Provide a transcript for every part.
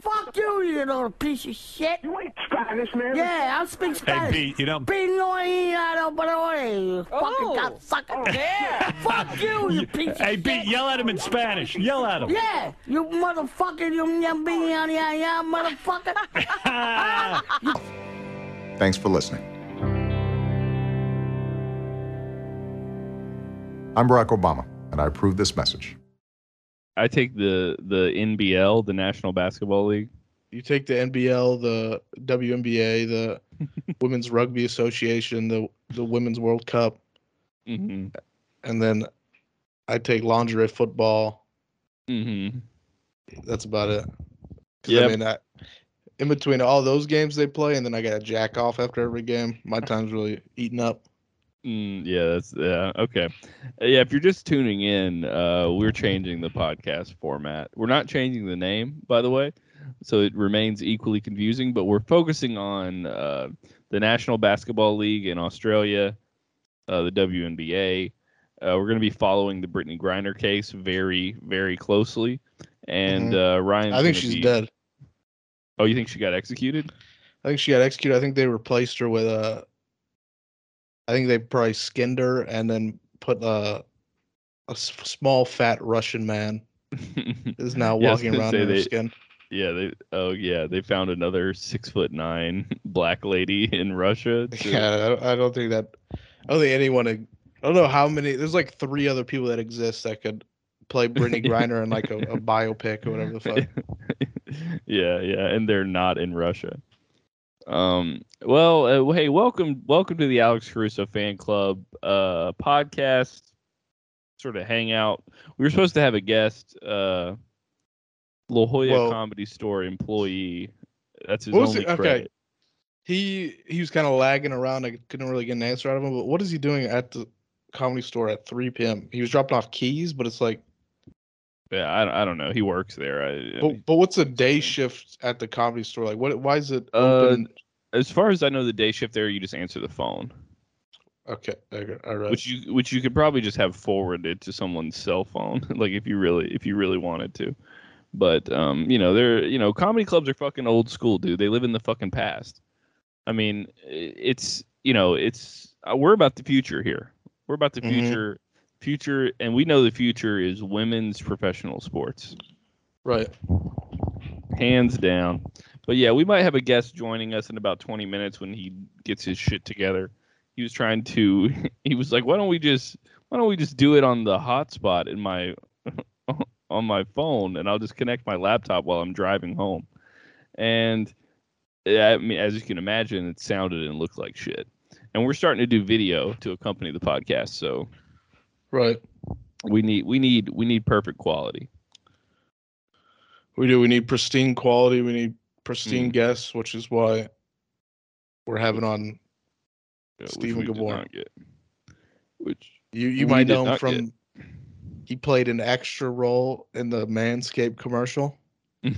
Fuck you, you little piece of shit. You ain't Spanish, man. Yeah, I'll speak Spanish. Hey, Pete, you don't... You fucking cocksucker. Oh, yeah. Fuck you, you piece of shit. Hey, Pete, yell at him in Spanish. Yell at him. Yeah, you motherfucker. You motherfucker. Thanks for listening. I'm Barack Obama, and I approve this message. I take the NBL, the National Basketball League. You take the NBL, the WNBA, the Women's Rugby Association, the Women's World Cup. Mm-hmm. And then I take lingerie football. Mm-hmm. That's about it. Yeah. I mean, in between all those games they play, and then I got to jack off after every game. My time's really eaten up. Yeah, that's okay. Yeah, if you're just tuning in, we're changing the podcast format. We're not changing the name, by the way, so it remains equally confusing, but we're focusing on the National Basketball League in Australia, the WNBA. We're going to be following the Brittany Griner case very, very closely. And Ryan, I think she's dead. Oh, you think she got executed? I think she got executed. I think they replaced her with I think they probably skinned her and then put a small, fat Russian man is now walking around in her skin. Yeah, they found another 6'9" black lady in Russia. Yeah, I don't know how many. There's like 3 other people that exist that could play Brittany Griner in like a biopic or whatever the fuck. Yeah, and they're not in Russia. Hey, welcome to the Alex Caruso Fan Club podcast, sort of hangout. We were supposed to have a guest, La Jolla Comedy Store employee. That's his only credit. Okay. He was kind of lagging around. I couldn't really get an answer out of him. But what is he doing at the Comedy Store at 3 p.m.? He was dropping off keys, but it's like. Yeah, I don't know. He works there. But what's a day shift at the Comedy Store like? Why is it open? As far as I know, the day shift there, you just answer the phone. Okay, all right. Which you could probably just have forwarded to someone's cell phone, like if you really wanted to. But comedy clubs are fucking old school, dude. They live in the fucking past. I mean, we're about the future here. We're about the future. Future, and we know the future is women's professional sports, right? Hands down. But yeah, we might have a guest joining us in about 20 minutes when he gets his shit together. He was like, why don't we just do it on the hotspot in my on my phone, and I'll just connect my laptop while I'm driving home. And I mean, as you can imagine, it sounded and looked like shit. And we're starting to do video to accompany the podcast, so. Right. We need perfect quality. We do. We need pristine quality. We need pristine guests, which is why we're having on Steven Ghabbour. Which you might know him from. He played an extra role in the Manscaped commercial,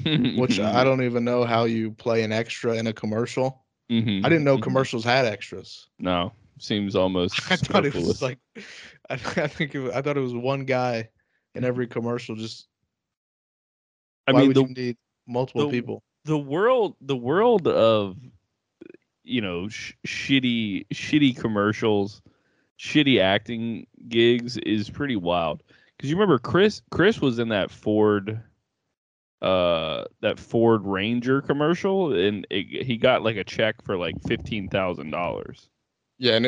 which I don't even know how you play an extra in a commercial. Mm-hmm. I didn't know commercials had extras. No. Seems almost. I thought it was like, I thought it was one guy in every commercial. Just, you need multiple people. The world of, shitty commercials, shitty acting gigs is pretty wild. Because you remember Chris was in that Ford Ranger commercial, and he got like a check for like $15,000. Yeah, and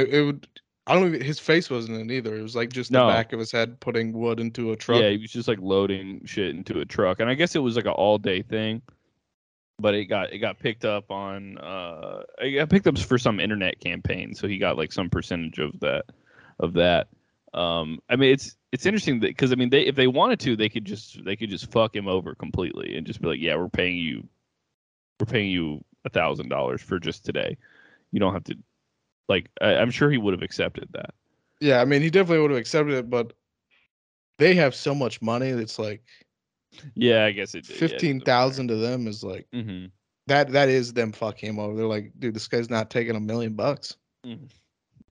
his face wasn't in either. It was like just the back of his head putting wood into a truck. Yeah, he was just like loading shit into a truck. And I guess it was like an all-day thing. But it got picked up on it got picked up for some internet campaign, so he got like some percentage of that. I mean, it's interesting because I mean, they if they wanted to, they could just fuck him over completely and just be like, "Yeah, we're paying you $1,000 for just today. You don't have to." Like, I'm sure he would have accepted that. Yeah, I mean, he definitely would have accepted it, but they have so much money that's like... Yeah, I guess it did. 15,000 to them is like... Mm-hmm. That is them fucking him over. They're like, dude, this guy's not taking $1 million. Mm-hmm.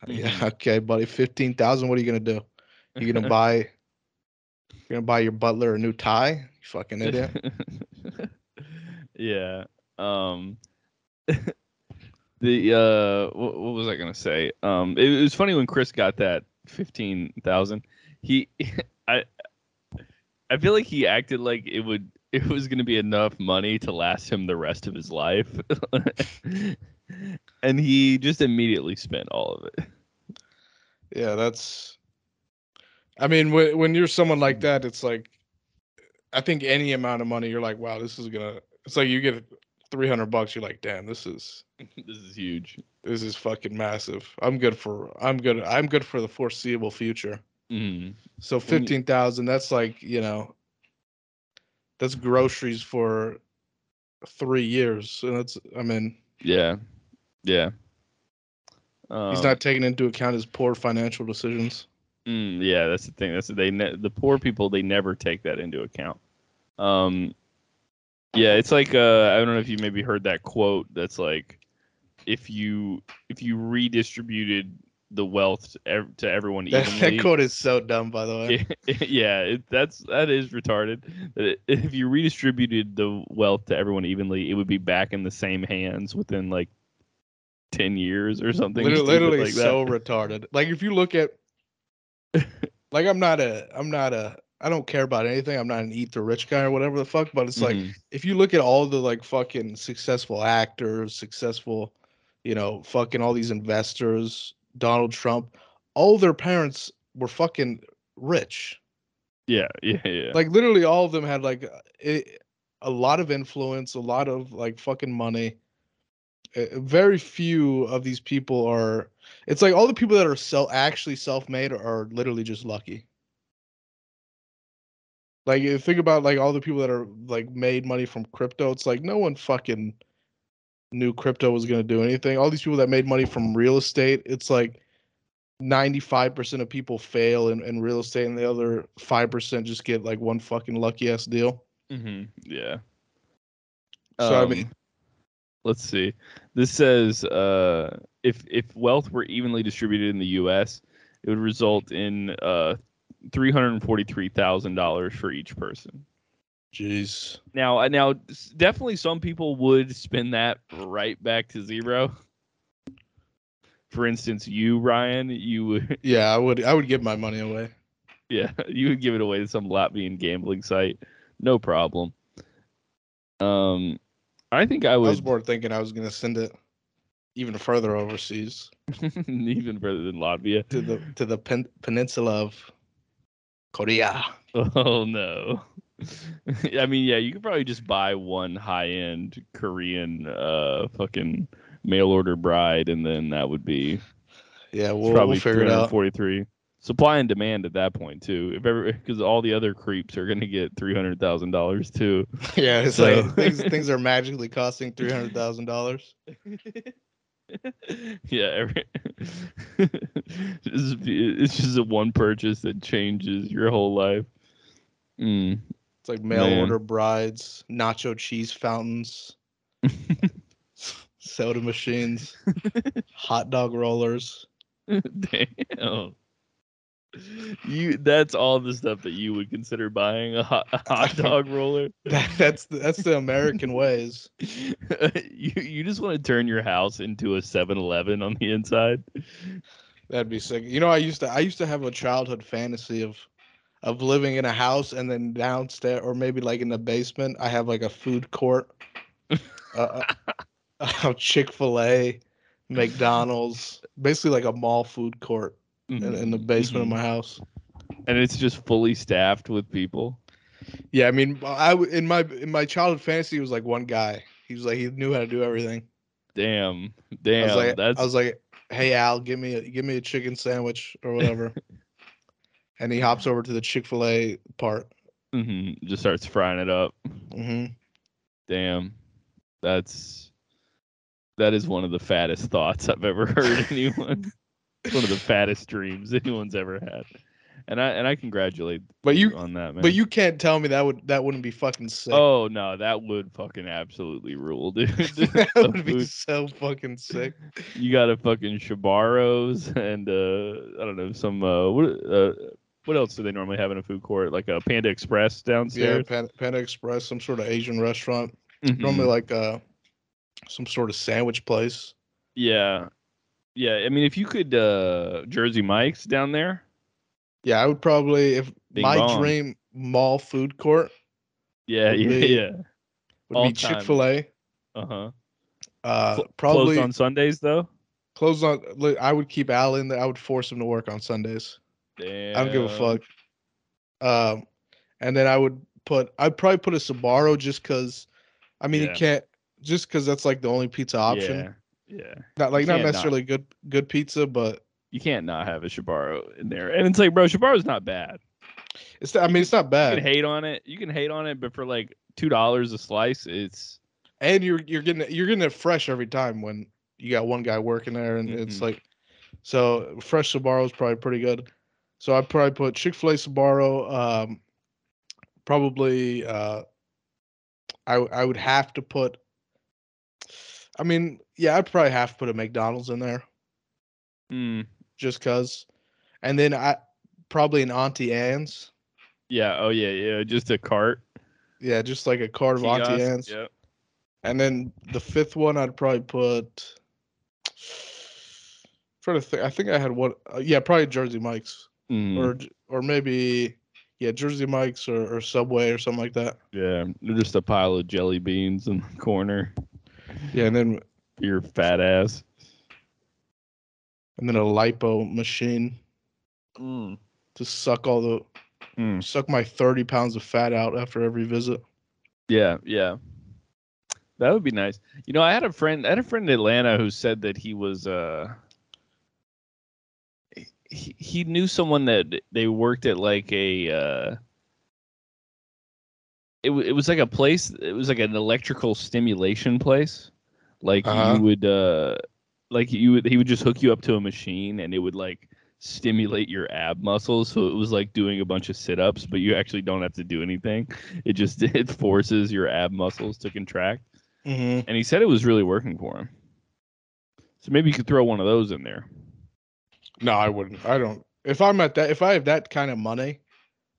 Yeah, okay, buddy, 15,000, what are you going to do? You going to buy your butler a new tie? You fucking idiot. Yeah. What was I gonna say? It was funny when Chris got that 15,000. I feel like he acted like it was gonna be enough money to last him the rest of his life, and he just immediately spent all of it. Yeah, that's. I mean, when you're someone like that, it's like, I think any amount of money, you're like, wow, this is gonna. It's like you get $300, you're like, damn, this is huge. This is fucking massive. I'm good for the foreseeable future. Mm-hmm. So 15,000, that's like, you know, that's groceries for 3 years. And that's, I mean, yeah. He's not taking into account his poor financial decisions. Yeah, that's the thing. That's the poor people. They never take that into account. Yeah, it's like I don't know if you maybe heard that quote. That's like, if you redistributed the wealth to everyone evenly. That quote is so dumb, by the way. Yeah, that is retarded. If you redistributed the wealth to everyone evenly, it would be back in the same hands within like 10 years or something. Literally like so retarded. Like if you look at, like I don't care about anything. I'm not an eat the rich guy or whatever the fuck. But it's like if you look at all the like fucking successful actors, successful, you know, fucking all these investors. Donald Trump, all their parents were fucking rich. Yeah. Like literally all of them had like a lot of influence, a lot of like fucking money. Very few of these people are. It's like all the people that are actually self-made are literally just lucky. Like you think about like all the people that are like made money from crypto. It's like no one fucking knew crypto was going to do anything. All these people that made money from real estate, it's like 95% of people fail in real estate and the other 5% just get like one fucking lucky ass deal. Mm-hmm. Yeah. So I mean, let's see. This says if wealth were evenly distributed in the U.S., it would result in $343,000 for each person. Jeez. Now, definitely some people would spend that right back to zero. For instance, you, Ryan, you would. Yeah, I would give my money away. Yeah, you would give it away to some Latvian gambling site, no problem. I think I would. I was more thinking I was going to send it even further overseas, even further than Latvia, to the peninsula of Korea. Oh no. I mean, yeah, you could probably just buy one high-end Korean fucking mail-order bride, and then that would be... Yeah, we'll figure it out. Supply and demand at that point, too, because all the other creeps are going to get $300,000, too. Yeah, it's so. Like things are magically costing $300,000. Yeah, it's just a one purchase that changes your whole life. Mm. It's like mail-order brides, nacho cheese fountains, soda machines, hot dog rollers. Damn. That's all the stuff that you would consider buying, a hot dog roller? That's the American ways. You just want to turn your house into a 7-Eleven on the inside? That'd be sick. You know, I used to have a childhood fantasy of living in a house and then downstairs or maybe like in the basement, I have like a food court, Chick-fil-A, McDonald's, basically like a mall food court in the basement of my house. And it's just fully staffed with people. Yeah. I mean, in my childhood fantasy, it was like one guy, he was like, he knew how to do everything. Damn. I was like, hey Al, give me a chicken sandwich or whatever. And he hops over to the Chick-fil-A part. Mm-hmm. Just starts frying it up. Mm-hmm. Damn. That is one of the fattest thoughts I've ever heard anyone. One of the fattest dreams anyone's ever had. And I congratulate you on that, man. But you can't tell me that wouldn't be fucking sick. Oh no, that would fucking absolutely rule, dude. That would be so fucking sick. You got a fucking Sbarro's and I don't know, some what else do they normally have in a food court? Like a Panda Express downstairs? Yeah, Panda Express, some sort of Asian restaurant. Mm-hmm. Normally like some sort of sandwich place. Yeah. Yeah, I mean, if you could Jersey Mike's down there. Yeah, I would probably, if Bing my bong. Dream mall food court. Yeah, would yeah, be, yeah. Would all be time. Chick-fil-A. Uh-huh. Probably closed on Sundays though. Closed on. I would keep Al in there. I would force him to work on Sundays. Damn. I don't give a fuck. And then I'd probably put a Sbarro just because. I mean, yeah. You can't just because that's like the only pizza option. Yeah. Yeah. Not necessarily good pizza, but you can't not have a Sbarro in there. And it's like, bro, Sbarro's not bad. It's not bad. You can hate on it, but for like $2 a slice, it's. And you're getting it fresh every time when you got one guy working there, and mm-hmm. It's like, so fresh Sbarro is probably pretty good. So I'd probably put Chick-fil-A, Sbarro, probably. I would have to put. I mean, yeah, I'd probably have to put a McDonald's in there. Mm. Just cause, and then I probably an Auntie Anne's. Yeah. Oh yeah. Yeah. Just a cart. Yeah, just like a cart of Kiosk, Auntie Anne's. Yep. And then the fifth one, I'd probably put. I think I had one. Yeah, probably Jersey Mike's, or maybe, yeah, Jersey Mike's or Subway or something like that. Yeah, just a pile of jelly beans in the corner. Yeah, and then your fat ass. And then a lipo machine to suck suck my 30 pounds of fat out after every visit. Yeah, yeah. That would be nice. You know, I had a friend in Atlanta who said that he was he knew someone that they worked at like a it was like a place, it was like an electrical stimulation place. Like uh-huh. He would just hook you up to a machine and it would like stimulate your ab muscles, so it was like doing a bunch of sit-ups, but you actually don't have to do anything. It forces your ab muscles to contract. Mm-hmm. And he said it was really working for him. So maybe you could throw one of those in there. No, I wouldn't. I don't. If I have that kind of money,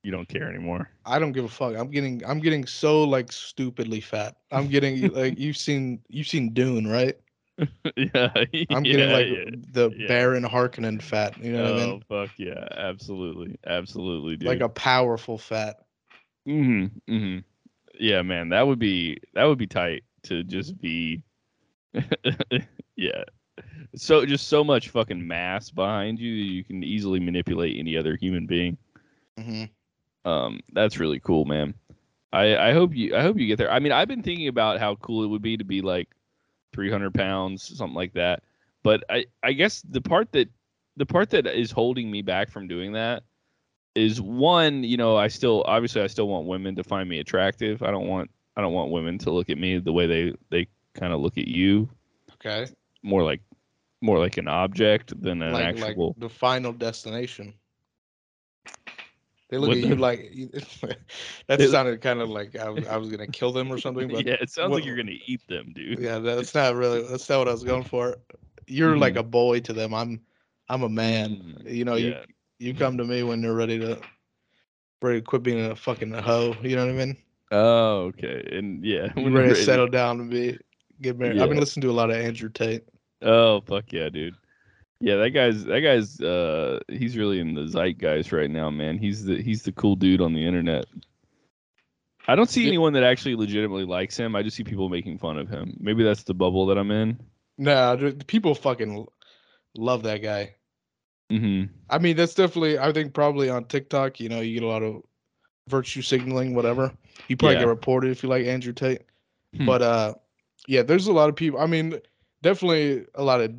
you don't care anymore. I don't give a fuck. I'm getting so like stupidly fat. I'm getting like you've seen Dune, right? Yeah. I'm getting the Baron Harkonnen fat. You know what I mean? Oh fuck yeah! Absolutely, absolutely, dude. Like a powerful fat. Mm-hmm. Mm-hmm. Yeah, man, that would be tight to just be. Yeah. So just so much fucking mass behind you that you can easily manipulate any other human being. Mm-hmm. That's really cool, man. I hope you get there. I mean, I've been thinking about how cool it would be to be like 300 pounds, something like that. But I guess the part that is holding me back from doing that is one, you know, I still want women to find me attractive. I don't want women to look at me the way they kind of look at you. Okay. More like an object than an actual. Like the final destination. They look at you like that sounded kind of like I was gonna kill them or something. But yeah, it sounds like you're gonna eat them, dude. Yeah, that's not what I was going for. You're like a boy to them. I'm a man. You know, yeah. you come to me when you're ready to quit being a fucking hoe. You know what I mean? Oh, okay, and yeah, when you're ready to settle down and get married. Yeah. I've been listening to a lot of Andrew Tate. Oh fuck yeah, dude. Yeah, that guy's he's really in the zeitgeist right now, man. He's the cool dude on the internet. I don't see anyone that actually legitimately likes him. I just see people making fun of him. Maybe that's the bubble that I'm in. Nah, people fucking love that guy. Mm-hmm. I mean, that's definitely, I think probably on TikTok, you know, you get a lot of virtue signaling, whatever. You probably get reported if you like Andrew Tate. But yeah, there's a lot of people. I mean, definitely a lot of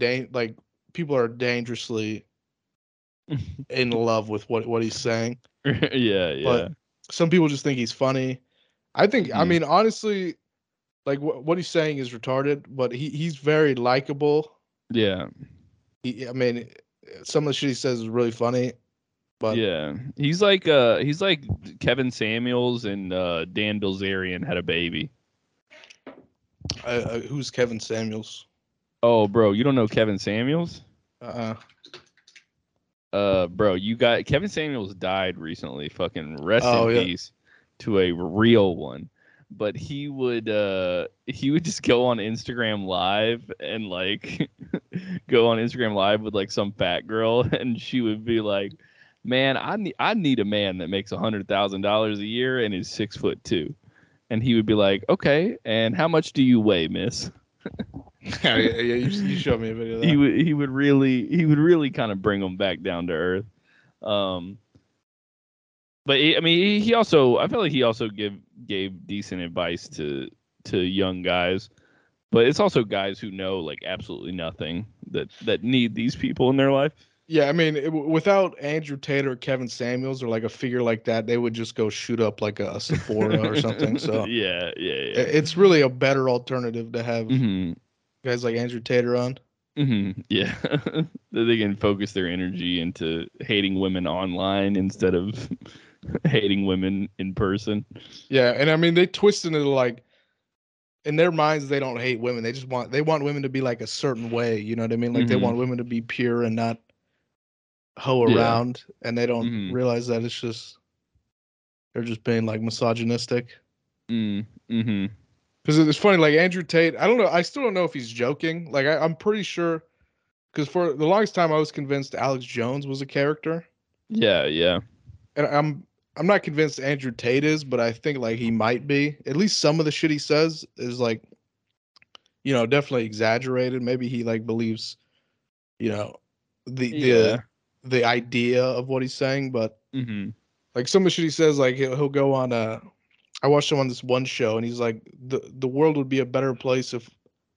people are dangerously in love with what he's saying. Yeah, yeah. But some people just think he's funny. I think I mean honestly, like what he's saying is retarded, but he's very likable. Yeah. I mean, some of the shit he says is really funny. But yeah, he's like Kevin Samuels and Dan Bilzerian had a baby. Who's Kevin Samuels? Oh, bro, you don't know Kevin Samuels? Bro, you got Kevin Samuels died recently. Fucking rest in peace to a real one. but he would just go on Instagram Live and like go on Instagram Live with like some fat girl, and she would be like, "Man, I need a man that makes $100,000 a year and is 6'2". And he would be like, "Okay, and how much do you weigh, miss?" You showed me a video of that. He would really kind of bring them back down to earth. But I feel like he also gave decent advice to young guys, but it's also guys who know like absolutely nothing that need these people in their life. Yeah, I mean, without Andrew Tate or Kevin Samuels or like a figure like that, they would just go shoot up like a Sephora or something. So yeah. It's really a better alternative to have guys like Andrew Tate on. Mm-hmm. Yeah, they can focus their energy into hating women online instead of hating women in person. Yeah, and I mean they twist into like, in their minds they don't hate women. They want women to be like a certain way. You know what I mean? Like they want women to be pure and not hoe around, and they don't realize that it's just they're just being like misogynistic. Mm-hmm. Because it's funny, like Andrew Tate, I don't know. I still don't know if he's joking. Like I'm pretty sure, because for the longest time I was convinced Alex Jones was a character. Yeah. And I'm not convinced Andrew Tate is, but I think like he might be. At least some of the shit he says is like, you know, definitely exaggerated. Maybe he like believes, you know, the idea of what he's saying, but like some of the shit he says, like he'll go on. I watched him on this one show, and he's like, the world would be a better place if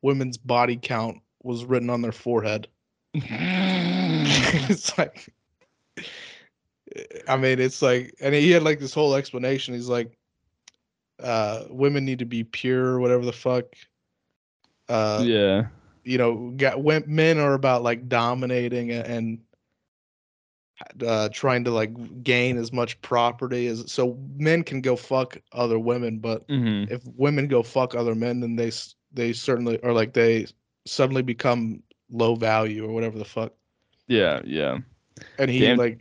women's body count was written on their forehead. It's like, I mean, it's like, and he had like this whole explanation. He's like, women need to be pure, whatever the fuck. You know, men are about like dominating and trying to like gain as much property as, so men can go fuck other women, but if women go fuck other men, then they certainly, or like they suddenly become low value or whatever the fuck. Yeah. And he like.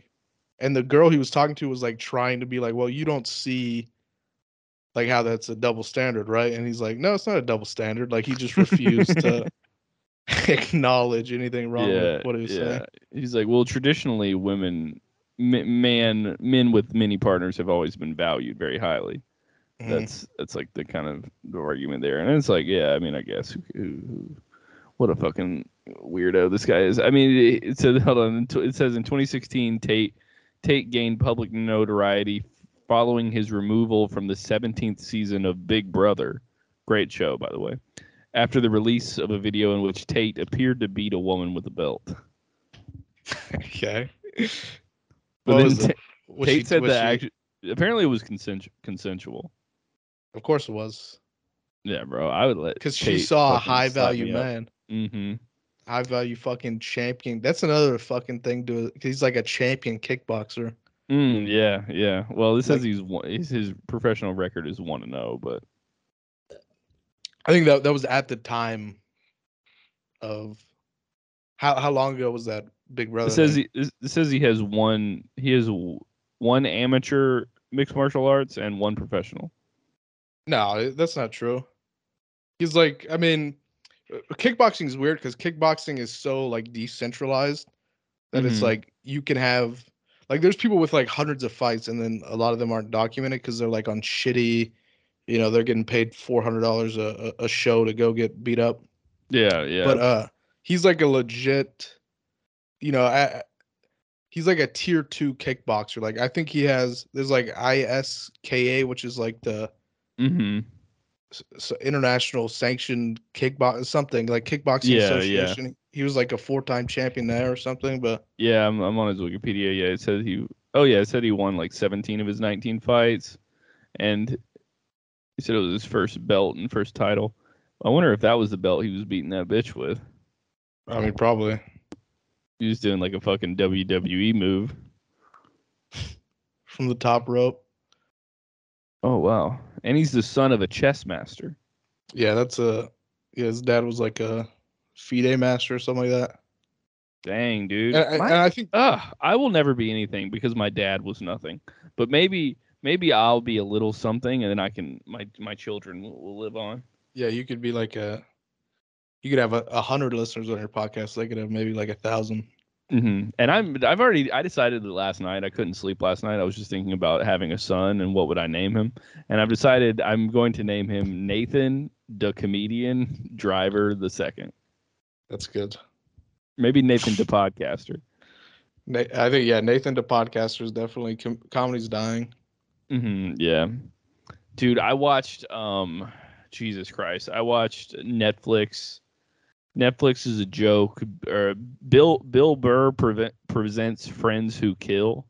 And the girl he was talking to was like trying to be like, well, you don't see like how that's a double standard, right? And he's like, no, it's not a double standard. Like he just refused to acknowledge anything wrong with what he was saying. He's like, well, traditionally women, men with many partners have always been valued very highly. That's like the kind of the argument there. And it's like, yeah, I mean, I guess what a fucking weirdo this guy is. I mean, it says, hold on, it says in 2016, Tate gained public notoriety following his removal from the 17th season of Big Brother. Great show, by the way. After the release of a video in which Tate appeared to beat a woman with a belt. Okay. But then Tate said that action, apparently it was consensual. Of course it was. Yeah, bro. I would let, because she saw a high value man. High value fucking champion. That's another fucking thing to, he's like a champion kickboxer. Yeah. Well, this says his professional record is 1-0, but I think that was at the time of how long ago was that Big Brother? It says he has one amateur mixed martial arts and one professional. No, that's not true. He's like, I mean, kickboxing is weird because kickboxing is so like decentralized that it's like you can have like, there's people with like hundreds of fights, and then a lot of them aren't documented because they're like on shitty, you know, they're getting paid $400 a show to go get beat up. Yeah. But he's like a legit, you know, he's like a tier 2 kickboxer. Like I think he has, there's like ISKA, which is like the so international sanctioned kickbox, something like kickboxing association. Yeah. He was like a 4-time champion there or something, but yeah, I'm on his Wikipedia. Yeah, it says he won like 17 of his 19 fights, and he said it was his first belt and first title. I wonder if that was the belt he was beating that bitch with. I mean, probably. He was doing like a fucking WWE move from the top rope. Oh wow. And he's the son of a chess master. Yeah, his dad was like a FIDE master or something like that. Dang, dude. And I think I will never be anything because my dad was nothing. But maybe Maybe I'll be a little something, and then I can my children will live on. Yeah, you could be like you could have 100 listeners on your podcast. So they could have maybe like 1,000. Mm-hmm. And I decided that last night. I couldn't sleep last night. I was just thinking about having a son and what would I name him. And I've decided I'm going to name him Nathan Da Comedian Driver II. That's good. Maybe Nathan Da Podcaster. I think Nathan Da Podcaster is definitely comedy's dying. Mm-hmm, yeah, dude. I watched Jesus Christ. I watched Netflix. Netflix is a joke. Bill Burr presents Friends Who Kill.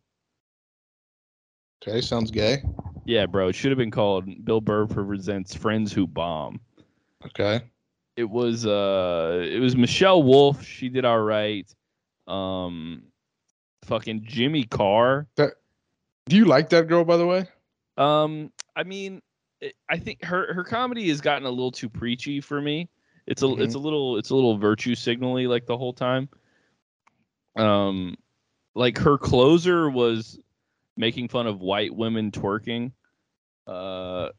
Okay, sounds gay. Yeah, bro. It should have been called Bill Burr presents Friends Who Bomb. Okay. It was Michelle Wolf. She did all right. Fucking Jimmy Carr. Do you like that girl, by the way? I mean, I think her comedy has gotten a little too preachy for me. It's a little virtue signally like the whole time. Like her closer was making fun of white women twerking. I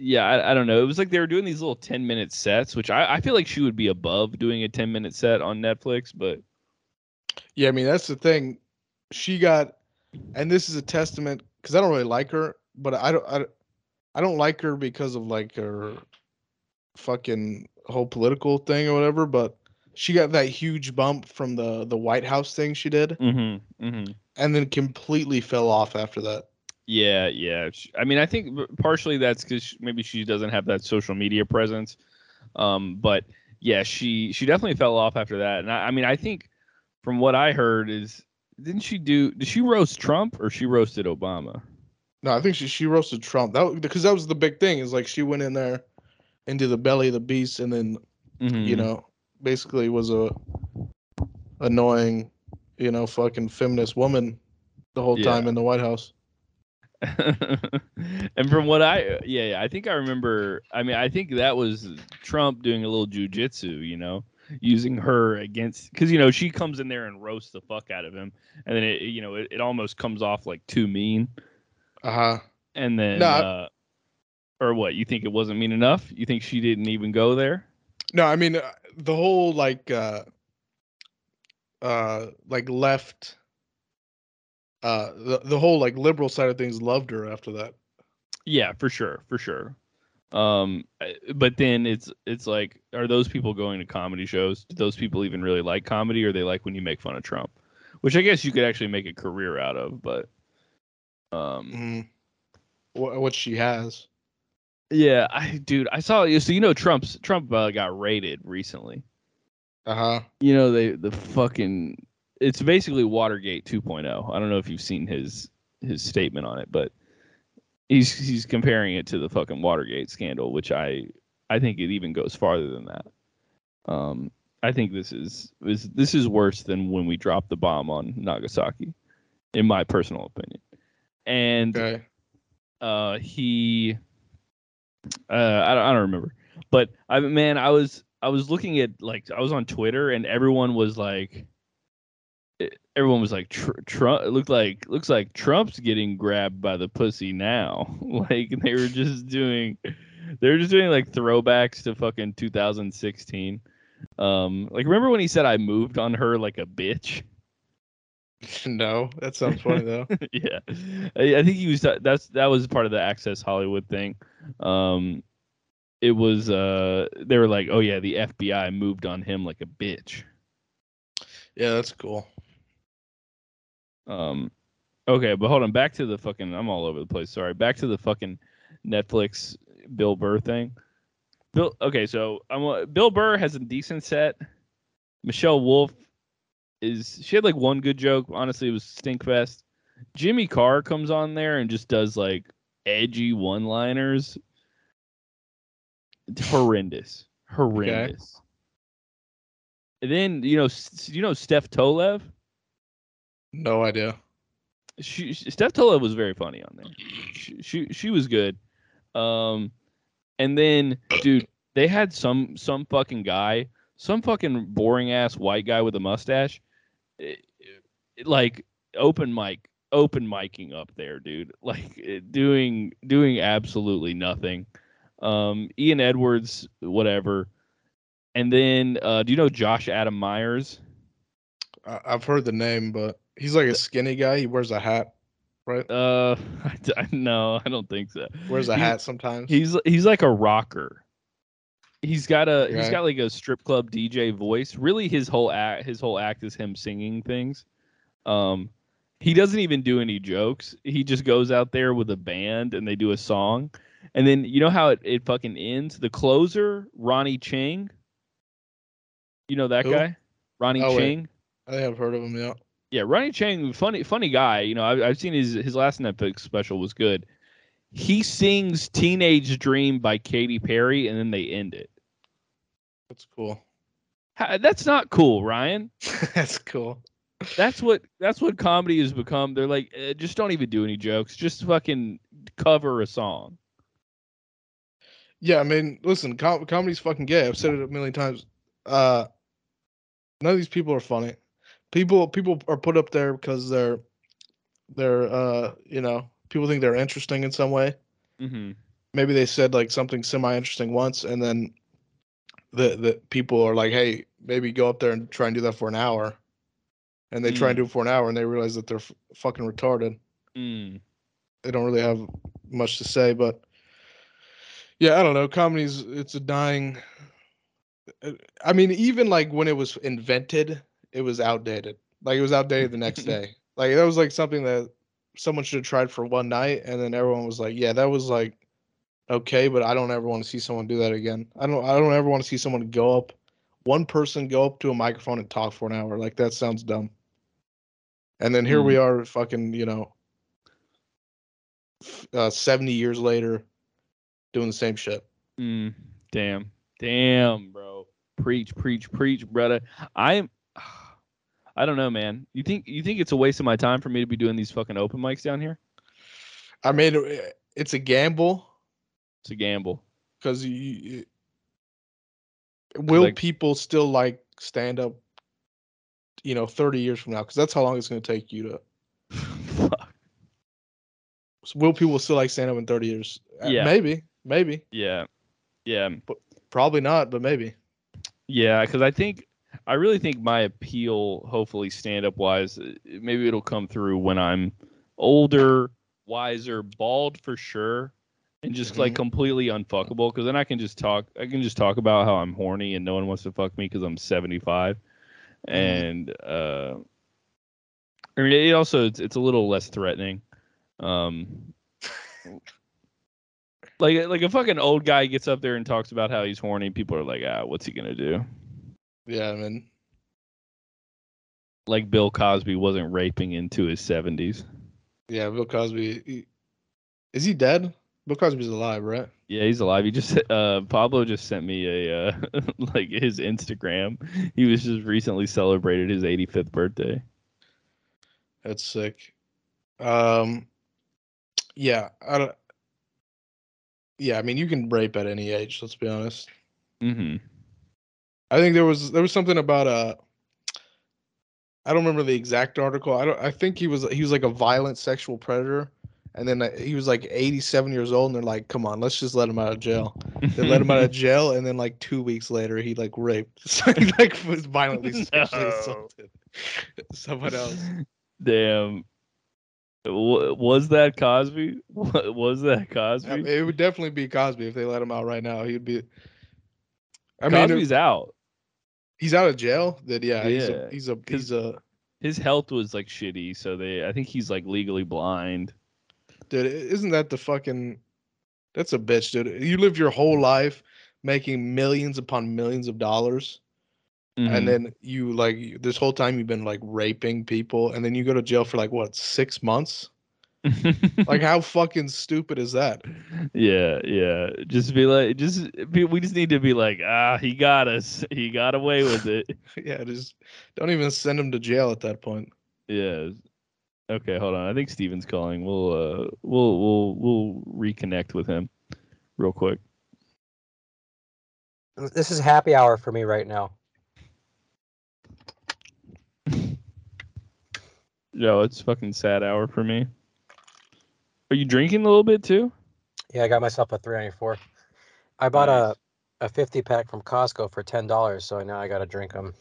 don't know. It was like they were doing these little 10-minute sets, which I feel like she would be above doing a 10-minute set on Netflix. But yeah, I mean that's the thing. She got, and this is a testament because I don't really like her, but I don't like her because of like her fucking whole political thing or whatever, but she got that huge bump from the White House thing she did, and then completely fell off after that. Yeah. I mean, I think partially that's because maybe she doesn't have that social media presence, but yeah, she definitely fell off after that. And I mean, I think from what I heard is, did she roast Trump or she roasted Obama? No, I think she roasted Trump. That because that was the big thing is like she went in there into the belly of the beast, and then basically was a annoying, fucking feminist woman the whole time in the White House. And from what I think I remember. I mean, I think that was Trump doing a little jujitsu, using her against because she comes in there and roasts the fuck out of him, and then it almost comes off like too mean. And then Or what? You think it wasn't mean enough? You think she didn't even go there? No, I mean the whole like left, the whole like liberal side of things loved her after that. Yeah, for sure. But then it's like, are those people going to comedy shows? Do those people even really like comedy, or they like when you make fun of Trump? Which I guess you could actually make a career out of, but what she has. Yeah, I saw you. So Trump got raided recently. It's basically Watergate 2.0. I don't know if you've seen his statement on it, but he's comparing it to the fucking Watergate scandal, which I think it even goes farther than that. I think this is worse than when we dropped the bomb on Nagasaki, in my personal opinion. And okay. I don't remember, but I was looking at like I was on Twitter and everyone was like Trump looks like Trump's getting grabbed by the pussy now. Like they were just doing like throwbacks to fucking 2016. Like remember when he said I moved on her like a bitch? No, that sounds funny though. Yeah, I think he was. That was part of the Access Hollywood thing. It was. They were like, "Oh yeah, the FBI moved on him like a bitch." Yeah, that's cool. Okay, but hold on. Back to the fucking. I'm all over the place. Sorry. Back to the fucking Netflix Bill Burr thing. Okay, so Bill Burr has a decent set. Michelle Wolf. She had like one good joke. Honestly, it was Stinkfest. Jimmy Carr comes on there and just does like edgy one-liners. It's horrendous. Okay. And then Steph Tolev. No idea. Steph Tolev was very funny on there. She was good. And then dude, they had some fucking guy, some fucking boring ass white guy with a mustache. Like open mic open micing up there, dude. Like doing absolutely nothing. Ian Edwards, whatever. And then do you know Josh Adam Myers? I've heard the name, but he's like a skinny guy. He wears a hat, right? No, I don't think so. Wears a hat sometimes. He's like a rocker. He's got like a strip club DJ voice. Really, his whole act is him singing things. He doesn't even do any jokes. He just goes out there with a band and they do a song. And then you know how it fucking ends? The closer, Ronny Chieng. You know that guy? Ronny Chieng. I think I've heard of him, yeah. Yeah, Ronny Chieng, funny guy. You know, I've seen his last Netflix special was good. He sings Teenage Dream by Katy Perry, and then they end it. That's cool. That's not cool, Ryan. That's cool. That's what comedy has become. They're like, just don't even do any jokes. Just fucking cover a song. Yeah, I mean, listen, comedy's fucking gay. I've said it a million times. None of these people are funny. People are put up there because they're you know, people think they're interesting in some way. Mm-hmm. Maybe they said like something semi-interesting once, and then the people are like, hey, maybe go up there and try and do that for an hour. And they try and do it for an hour, and they realize that they're fucking retarded. Mm. They don't really have much to say, but yeah, I don't know. Comedy's a dying. I mean, even like when it was invented, it was outdated. Like it was outdated the next day. Like that was like something that someone should have tried for one night, and then everyone was like, "Yeah, that was like okay," but I don't ever want to see someone do that again. I don't ever want to see someone go up to a microphone and talk for an hour. Like that sounds dumb. And then here we are, fucking, you know, 70 years later, doing the same shit. Damn, bro. Preach, brother. I don't know, man. You think it's a waste of my time for me to be doing these fucking open mics down here? I mean, it's a gamble. It's a gamble. Because people still like stand up, you know, 30 years from now? Because that's how long it's going to take you to. Fuck. So will people still like stand up in 30 years? Yeah. Maybe. Yeah. But probably not, but maybe. Yeah, because I really think my appeal, hopefully stand up wise, maybe it'll come through when I'm older, wiser, bald for sure. And just like completely unfuckable, because then I can just talk about how I'm horny and no one wants to fuck me because I'm 75. And I mean, it also it's a little less threatening. Like a fucking old guy gets up there and talks about how he's horny. People are like, what's he gonna do? Yeah, I mean, like Bill Cosby wasn't raping into his 70s. Yeah, Bill Cosby is he dead? Bill Cosby's alive, right? Yeah, he's alive. He just Pablo just sent me a like his Instagram. He was just recently celebrated his 85th birthday. That's sick. Yeah, I don't. Yeah, I mean, you can rape at any age. Let's be honest. Mm-hmm. I think there was something about I don't remember the exact article. I think he was like a violent sexual predator. And then he was like 87 years old, and they're like, "Come on, let's just let him out of jail." They let him out of jail, and then like 2 weeks later, he like raped, so he like was violently sexually assaulted someone else. Damn, was that Cosby? Was that Cosby? I mean, it would definitely be Cosby if they let him out right now. He'd be. Cosby's out. He's out of jail. That yeah. He's His health was like shitty, so I think he's like legally blind. Dude, isn't that the fucking... That's a bitch, dude. You live your whole life making millions upon millions of dollars. Mm-hmm. And then you, like, this whole time you've been, like, raping people. And then you go to jail for, like, what, 6 months? Like, how fucking stupid is that? Yeah. We just need to be like, he got us. He got away with it. Yeah, just don't even send him to jail at that point. Yeah. Okay, hold on. I think Steven's calling. We'll reconnect with him real quick. This is happy hour for me right now. Yo, it's fucking sad hour for me. Are you drinking a little bit too? Yeah, I got myself a 394. I bought a 50 pack from Costco for $10, so now I gotta drink them.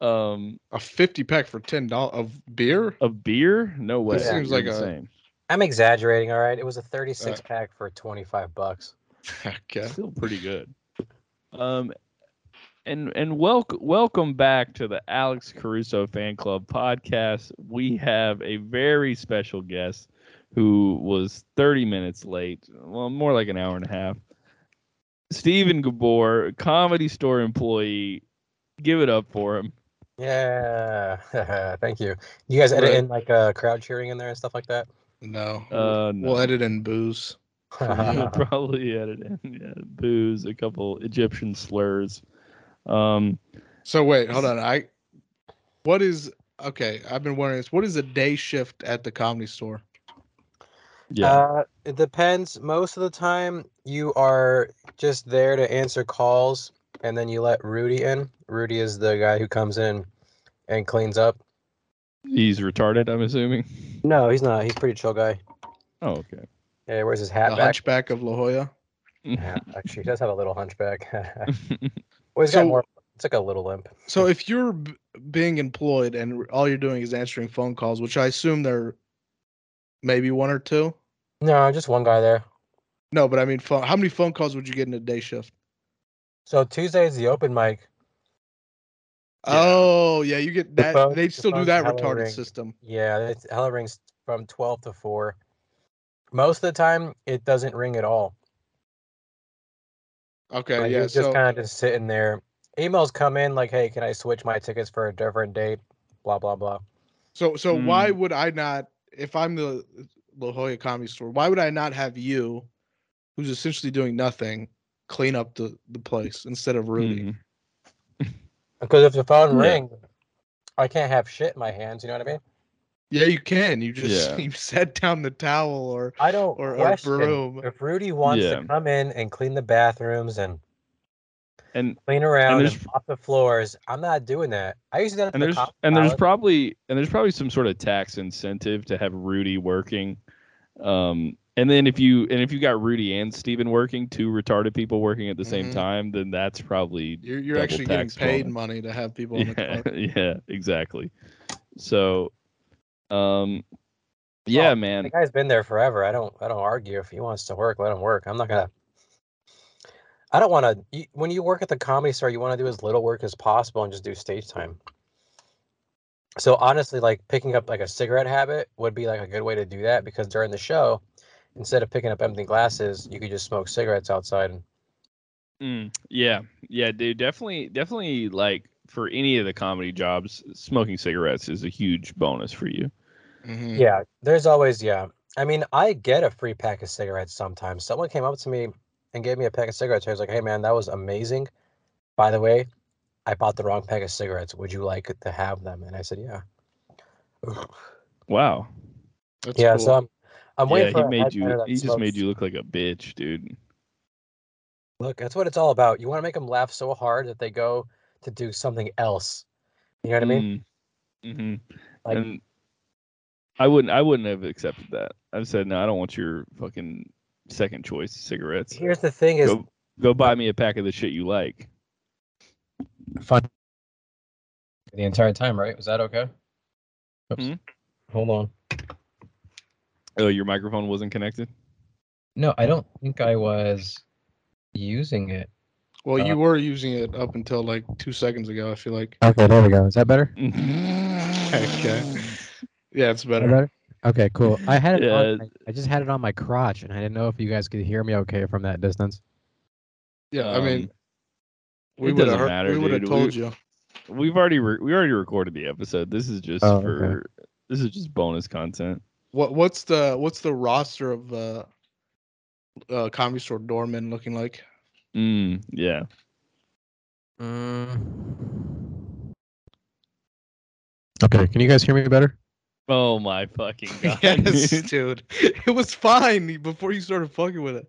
A 50 pack for $10 of beer? Of beer? No way. Yeah, seems like insane. I'm exaggerating, all right. It was a 36 pack for $25. Okay. Still pretty good. And welcome back to the Alex Caruso Fan Club podcast. We have a very special guest who was 30 minutes late. Well, more like an hour and a half. Steven Ghabbour, Comedy Store employee. Give it up for him. Yeah. Thank you. You guys edit in like crowd cheering in there and stuff like that? No. No. We'll edit in booze. We'll probably edit in booze, a couple Egyptian slurs. So wait, hold on. I've been wondering this. What is a day shift at the Comedy Store? Yeah. It depends. Most of the time you are just there to answer calls and then you let Rudy in. Rudy is the guy who comes in and cleans up. He's retarded, I'm assuming. No, he's not. He's a pretty chill guy. Oh, okay. Yeah, he wears his hat back. The hunchback of La Jolla. Yeah, actually, he does have a little hunchback. Well, he's got more. It's like a little limp. So if you're being employed and all you're doing is answering phone calls, which I assume there maybe one or two? No, just one guy there. No, but I mean, how many phone calls would you get in a day shift? So Tuesday is the open mic. Yeah. Oh, yeah, you get that. They still do that retarded system. Yeah, hella rings from 12 to 4. Most of the time, it doesn't ring at all. Okay, like, yeah. You're just kind of just sitting there. Emails come in like, hey, can I switch my tickets for a different date? Blah, blah, blah. So why would I not, if I'm the La Jolla Comedy Store, why would I not have you, who's essentially doing nothing, clean up the place instead of Rudy? Because if the phone rings, I can't have shit in my hands. You know what I mean? Yeah, you can. You just you set down the towel or broom. If Rudy wants to come in and clean the bathrooms and clean around and mop the floors, I'm not doing that. I used to do that. There's probably some sort of tax incentive to have Rudy working. And then if you got Rudy and Steven working, two retarded people working at the same time, then that's probably you're actually getting paid money to have people on the clock. Yeah, exactly. So. Man. The guy's been there forever. I don't argue. If he wants to work, let him work. I'm not gonna. I don't want to. When you work at the Comedy Store, you want to do as little work as possible and just do stage time. So honestly, like picking up like a cigarette habit would be like a good way to do that, because during the show, instead of picking up empty glasses, you could just smoke cigarettes outside. Yeah, dude. Definitely. Like for any of the comedy jobs, smoking cigarettes is a huge bonus for you. Mm-hmm. Yeah, there's always, I mean, I get a free pack of cigarettes sometimes. Someone came up to me and gave me a pack of cigarettes. I was like, hey, man, that was amazing. By the way, I bought the wrong pack of cigarettes. Would you like to have them? And I said, yeah. Wow. That's cool. So I'm waiting for made you look like a bitch, dude. Look, that's what it's all about. You want to make them laugh so hard that they go to do something else. You know what I mean? Mm-hmm. Like, and I wouldn't have accepted that. I've said, no, I don't want your fucking second choice cigarettes. Here's the thing is... Go buy me a pack of the shit you like. Fun. The entire time, right? Was that okay? Oops. Mm-hmm. Hold on. Oh, your microphone wasn't connected? No, I don't think I was using it. Well, you were using it up until like 2 seconds ago, I feel like. Okay, there we go. Is that better? Okay. Yeah, it's better. Okay, cool. I had it on, I just had it on my crotch, and I didn't know if you guys could hear me okay from that distance. Yeah, I mean, we would have told you. We already recorded the episode. This is just this is just bonus content. What's the roster of Comedy Store doormen looking like? Yeah. Okay, can you guys hear me better? Oh my fucking god. Yes, dude. It was fine before you started fucking with it.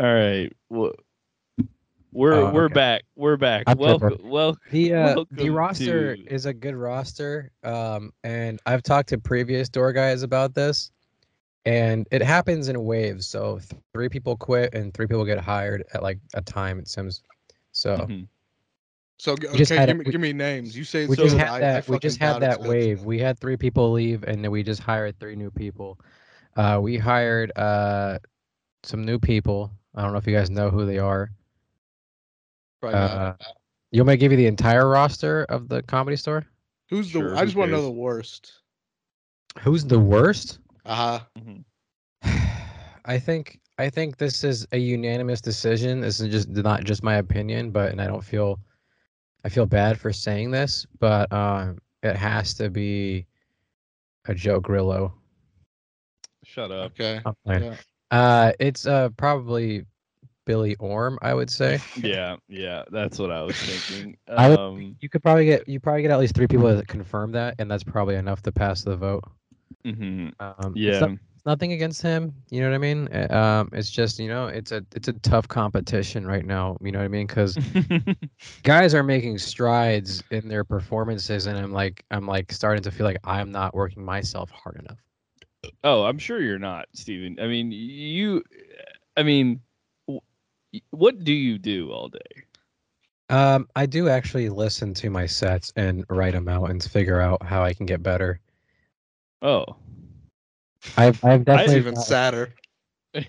All right. Well, We're back. Well, the roster is a good roster. And I've talked to previous door guys about this, and it happens in waves. So three people quit and three people get hired at like a time, it seems. So, give me names. You say we just had that wave. We had three people leave, and then we just hired three new people. We hired some new people. I don't know if you guys know who they are. You want me to give you the entire roster of the Comedy Store? I just want to know the worst. Who's the worst? I think this is a unanimous decision. This is just not just my opinion, but I feel bad for saying this, but it has to be a Joe Grillo. Shut up. Okay. Yeah. It's probably Billy Orm, I would say. Yeah, that's what I was thinking. You probably get at least three people that confirm that, and that's probably enough to pass the vote. Mm-hmm. It's nothing against him, you know what I mean? It's just, you know, it's a tough competition right now, you know what I mean? Because guys are making strides in their performances, and I'm starting to feel like I'm not working myself hard enough. Oh, I'm sure you're not, Steven. What do you do all day? I do actually listen to my sets and write them out and figure out how I can get better. Oh, I've definitely even sadder.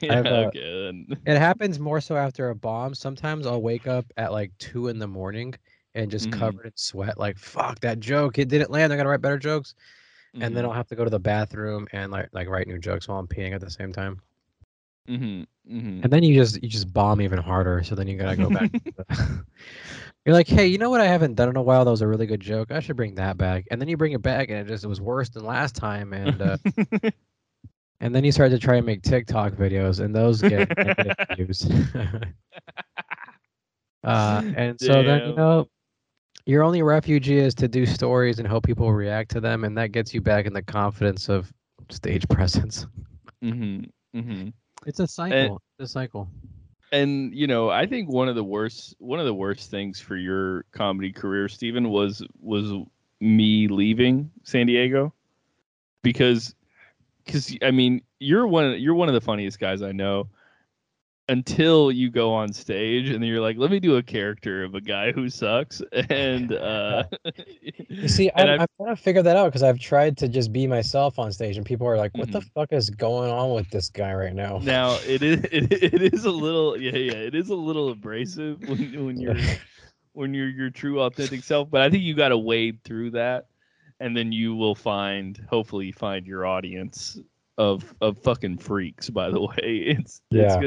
Yeah, it happens more so after a bomb. Sometimes I'll wake up at like 2 a.m. and just covered in sweat. Like, fuck that joke, it didn't land. I gotta write better jokes, and then I'll have to go to the bathroom and like write new jokes while I'm peeing at the same time. And then you just bomb even harder, so then you gotta go back. You're like, hey, you know what I haven't done in a while? That was a really good joke. I should bring that back. And then you bring it back, and it was worse than last time. And and then you start to try and make TikTok videos, and those get views. And so then, you know, your only refuge is to do stories and hope people react to them, and that gets you back in the confidence of stage presence. It's a cycle. And you know, I think one of the worst things for your comedy career, Steven, was me leaving San Diego, because I mean, you're one of the funniest guys I know. Until you go on stage and then you're like, let me do a character of a guy who sucks, and you see, I'm trying to figure that out, because I've tried to just be myself on stage, and people are like, what the fuck is going on with this guy right now? Now it is a little it is a little abrasive when you're your true authentic self, but I think you got to wade through that, and then you will hopefully find your audience of fucking freaks. By the way, it's not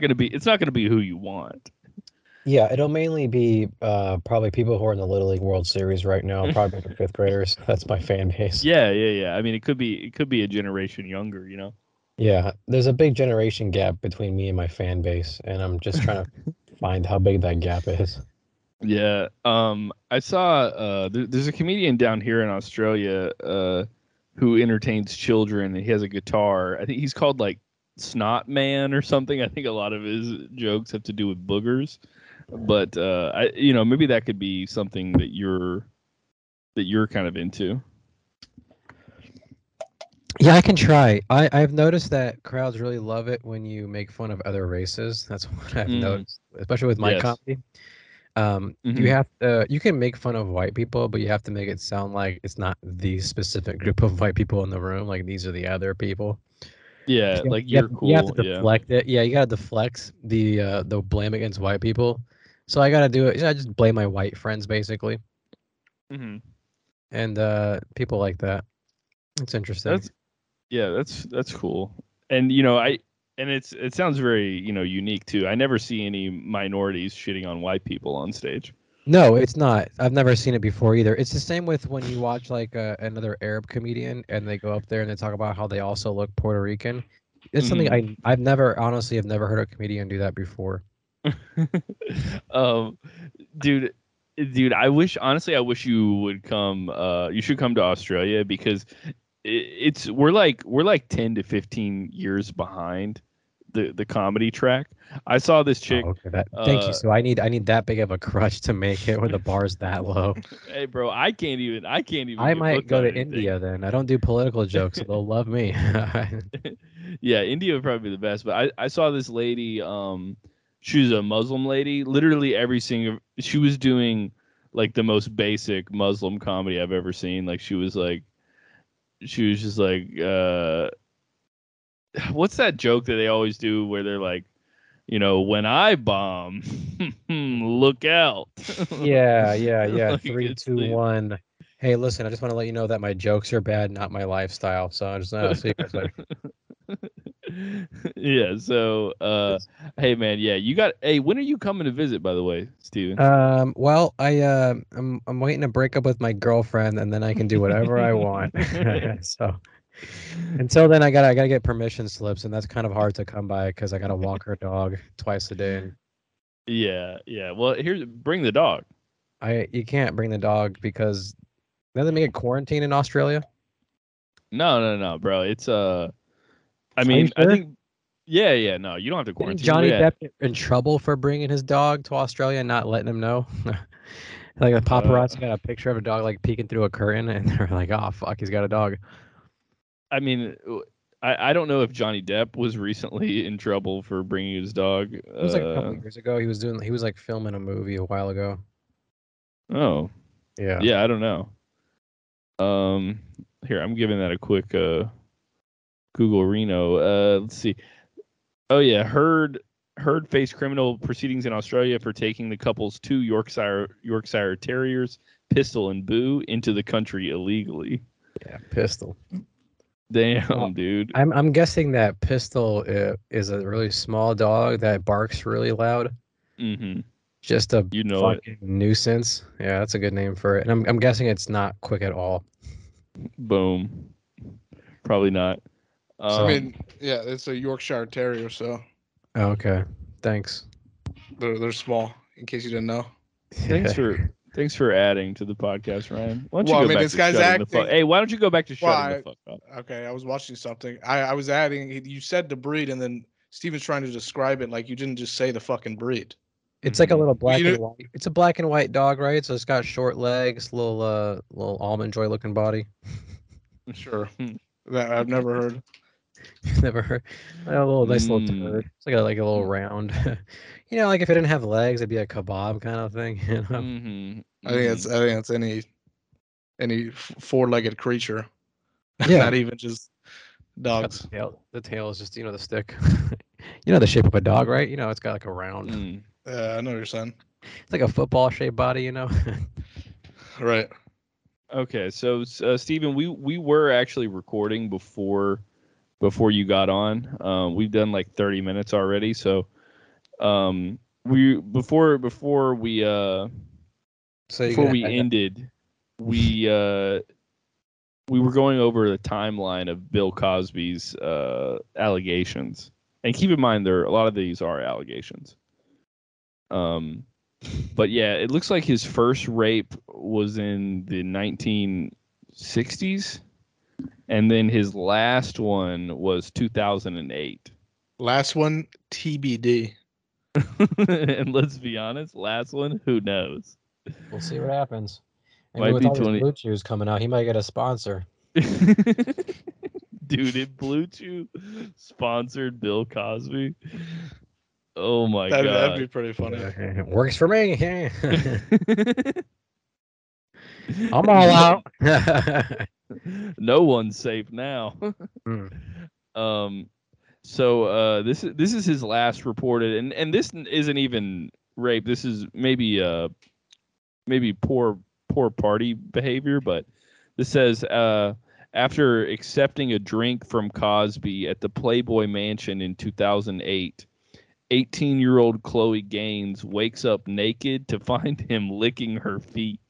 gonna be who you want. Yeah, it'll mainly be probably people who are in the Little League World Series right now, probably the fifth graders. That's my fan base. Yeah. I mean, it could be a generation younger, you know. Yeah, there's a big generation gap between me and my fan base, and I'm just trying to find how big that gap is. Yeah, I saw there's a comedian down here in Australia who entertains children, and he has a guitar. I think he's called like Snot Man or something. I think a lot of his jokes have to do with boogers, but maybe that could be something that you're kind of into. Yeah, I can try. I've noticed that crowds really love it when you make fun of other races. That's what I've noticed, especially with my comedy. You can make fun of white people, but you have to make it sound like it's not the specific group of white people in the room. Like, these are the other people. Yeah, like you're cool. You have to deflect it. Yeah, you gotta deflect the blame against white people. So I gotta do it. You know, I just blame my white friends basically, and people like that. It's interesting. That's cool. And you know, it sounds very, you know, unique too. I never see any minorities shitting on white people on stage. No, it's not. I've never seen it before either. It's the same with when you watch like another Arab comedian, and they go up there and they talk about how they also look Puerto Rican. It's something I've never heard a comedian do that before. dude, I wish you would come. You should come to Australia, because we're like 10 to 15 years behind the comedy track. I saw this chick. Oh, okay. Thank you. So I need that big of a crush to make it when the bar's that low. Hey, bro, I can't even. I might go to India then. I don't do political jokes. So they'll love me. Yeah, India would probably be the best. But I saw this lady. She was a Muslim lady. Literally every single. She was doing like the most basic Muslim comedy I've ever seen. Like she was just like. What's that joke that they always do where they're like, you know, when I bomb, look out. Yeah. Like 3, 2, 1. Hey, listen, I just want to let you know that my jokes are bad, not my lifestyle. So I just want to see you guys later. Yeah. So, hey, man. Yeah, you got. Hey, when are you coming to visit, by the way, Steven? Well, I'm waiting to break up with my girlfriend, and then I can do whatever I want. So. Until then, I gotta get permission slips, and that's kind of hard to come by because I gotta walk her dog twice a day. Yeah. Well, bring the dog. You can't bring the dog because doesn't make a quarantine in Australia. No, bro. It's I mean, sure? I think. Yeah. No, you don't have to quarantine. Didn't Johnny Depp get in trouble for bringing his dog to Australia and not letting him know. Like the paparazzi got a picture of a dog like peeking through a curtain, and they're like, "Oh fuck, he's got a dog." I mean, I don't know if Johnny Depp was recently in trouble for bringing his dog. It was like a couple of years ago. He was like filming a movie a while ago. Oh, yeah. Yeah, I don't know. Here, I'm giving that a quick Google Reno. Let's see. Oh, yeah. Heard faced criminal proceedings in Australia for taking the couple's 2 Yorkshire Terriers, Pistol and Boo, into the country illegally. Yeah, Pistol. Damn, well, dude. I'm guessing that Pistol is a really small dog that barks really loud. Mm-hmm. Just a fucking nuisance. Yeah, that's a good name for it. And I'm guessing it's not quick at all. Boom. Probably not. So, I mean, yeah, it's a Yorkshire Terrier, so. Okay. Thanks. They're small, in case you didn't know. Thanks for adding to the podcast, Ryan. Why don't you go back this guy's acting. Hey, why don't you go back to shutting the fuck up? Okay, I was watching something. I was adding. You said the breed, and then Steven's trying to describe it like you didn't just say the fucking breed. It's like a little black and white. It's a black and white dog, right? So it's got short legs, little Almond Joy looking body. Sure, that I've never heard. Never heard. A little nice little turd. It's like a little round. You know, like if it didn't have legs, it'd be a kebab kind of thing. You know? Mm-hmm. I think it's any four-legged creature. Yeah. Not even just dogs. The tail is just the stick. You know the shape of a dog, right? You know it's got like a round. I know your son. It's like a football-shaped body, you know. Right. Okay, so Steven, we were actually recording before you got on. We've done like 30 minutes already, so we ended, we were going over the timeline of Bill Cosby's allegations, and keep in mind a lot of these are allegations. But yeah, it looks like his first rape was in the 1960s. And then his last one was 2008. Last one, TBD. And let's be honest, last one, who knows? We'll see what happens. And might with all these Blue Chews coming out, he might get a sponsor. Dude, if Blue Chew sponsored Bill Cosby, oh my God. That'd be pretty funny. It works for me. I'm all out. No one's safe now. This is his last reported, and this isn't even rape. This is maybe poor party behavior. But this says after accepting a drink from Cosby at the Playboy Mansion in 2008, 18-year-old Chloe Gaines wakes up naked to find him licking her feet.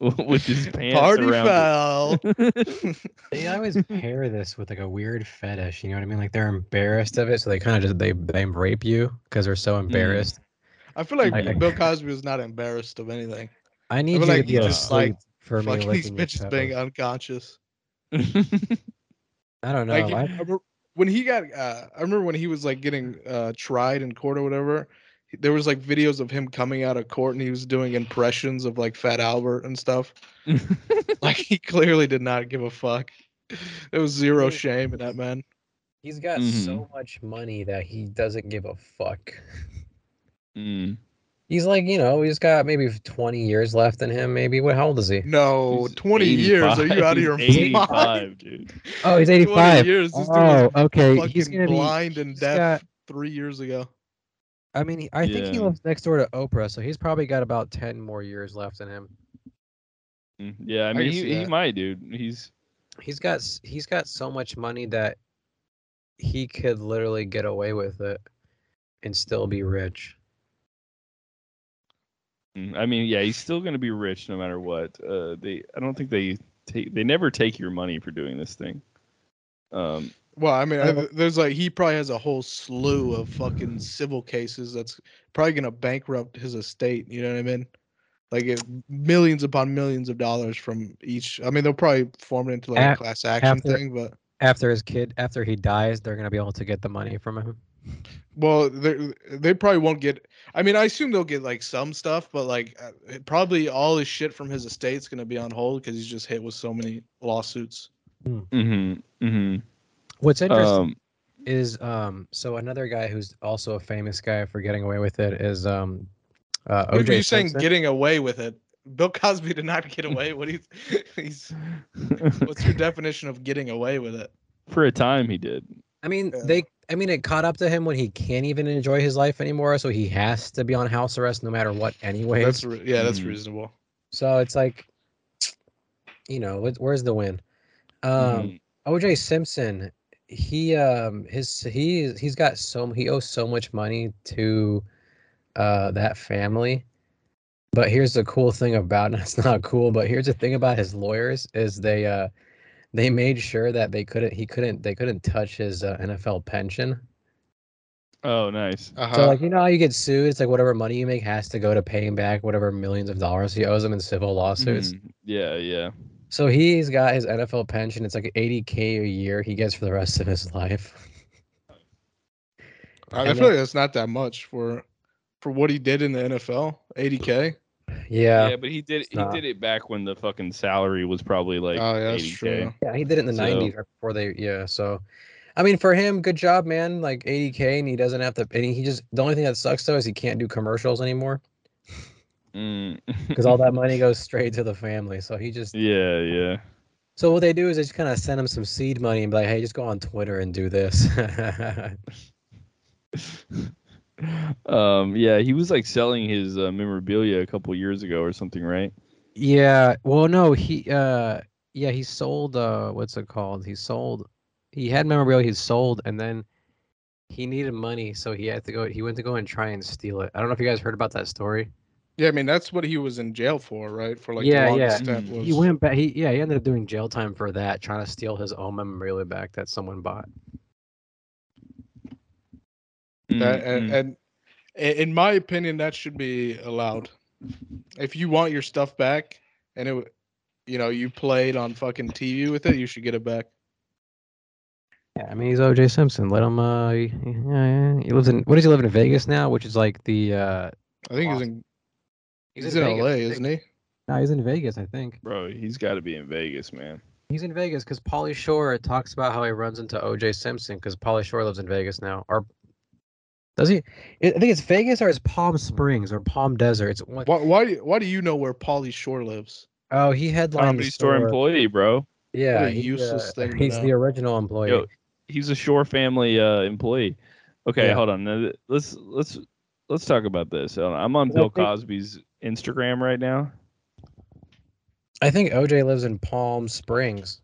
With his pants party around. They always pair this with like a weird fetish, you know what I mean? Like they're embarrassed of it, so they kind of just they rape you because they're so embarrassed. I feel like Bill Cosby was not embarrassed of anything. I need you to be just like for me licking these bitches being unconscious. I don't know. Like, when he got, I remember when he was like getting tried in court or whatever, there was like videos of him coming out of court and he was doing impressions of like Fat Albert and stuff. Like he clearly did not give a fuck. There was zero shame in that man. He's got so much money that he doesn't give a fuck. He's like, you know, he's got maybe 20 years left in him. Maybe. What? How old is he? No, he's 20 85. Years. Are you out of your mind? Dude. Oh, he's 85. 20 years. This dude was okay. He's gonna blind and deaf 3 years ago. I mean, I think he lives next door to Oprah, so he's probably got about 10 more years left in him. Yeah, I mean, he might, dude. He's got so much money that he could literally get away with it and still be rich. I mean, yeah, he's still going to be rich no matter what. I don't think they never take your money for doing this thing. Well, I mean, there's like, he probably has a whole slew of fucking civil cases that's probably going to bankrupt his estate. You know what I mean? Like, if millions upon millions of dollars from each. I mean, they'll probably form it into like a class action thing, but after he dies, they're going to be able to get the money from him. Well, they probably won't get. I mean, I assume they'll get like some stuff, but like probably all his shit from his estate's going to be on hold because he's just hit with so many lawsuits. What's interesting is so another guy who's also a famous guy for getting away with it is O.J. Simpson. You're saying getting away with it. Bill Cosby did not get away. What's your definition of getting away with it? For a time, he did. I mean, it caught up to him when he can't even enjoy his life anymore, so he has to be on house arrest no matter what anyway. That's reasonable. So it's like, you know, where's the win? O.J. Simpson, he owes so much money to that family. But here's the cool thing about, and it's not cool, but here's the thing about his lawyers is they made sure that they couldn't touch his NFL pension. Oh, nice. So like, you know how you get sued, it's like whatever money you make has to go to paying back whatever millions of dollars he owes them in civil lawsuits. Yeah. So he's got his NFL pension. It's like $80K a year he gets for the rest of his life. I feel like that's not that much for what he did in the NFL. $80K. Yeah, but he did it back when the fucking salary was probably like $80K. Yeah, he did it in the 90s right before they. Yeah, so I mean, for him, good job, man. Like $80K, and he doesn't have to. And he just the only thing that sucks though is he can't do commercials anymore because all that money goes straight to the family. So he just So what they do is they just kind of send him some seed money and be like, hey, just go on Twitter and do this. He was like selling his memorabilia a couple years ago or something, right? Yeah. Well, no, he sold what's it called? He had memorabilia he sold, and then he needed money, so he went to go and try and steal it. I don't know if you guys heard about that story. Yeah, I mean, that's what he was in jail for, right? For like he went back. He ended up doing jail time for that, trying to steal his own memorabilia back that someone bought. And in my opinion, that should be allowed. If you want your stuff back, and it, you know, you played on fucking TV with it, you should get it back. Yeah, I mean, he's O.J. Simpson. Let him. He lives in. What does he live in Vegas now? Which is like the. I think he's in. He's in Vegas, L.A., isn't he? No, he's in Vegas, I think. Bro, he's got to be in Vegas, man. He's in Vegas because Pauly Shore talks about how he runs into O.J. Simpson because Pauly Shore lives in Vegas now, or. Does he? I think it's Vegas or it's Palm Springs or Palm Desert. It's one. Why do you know where Pauly Shore lives? Oh, he headlined Comedy Store employee, bro. Yeah, what a useless thing. He's the original employee. Yo, he's a Shore family employee. Okay, hold on. Now, let's talk about this. I'm on Bill Cosby's Instagram right now. I think OJ lives in Palm Springs.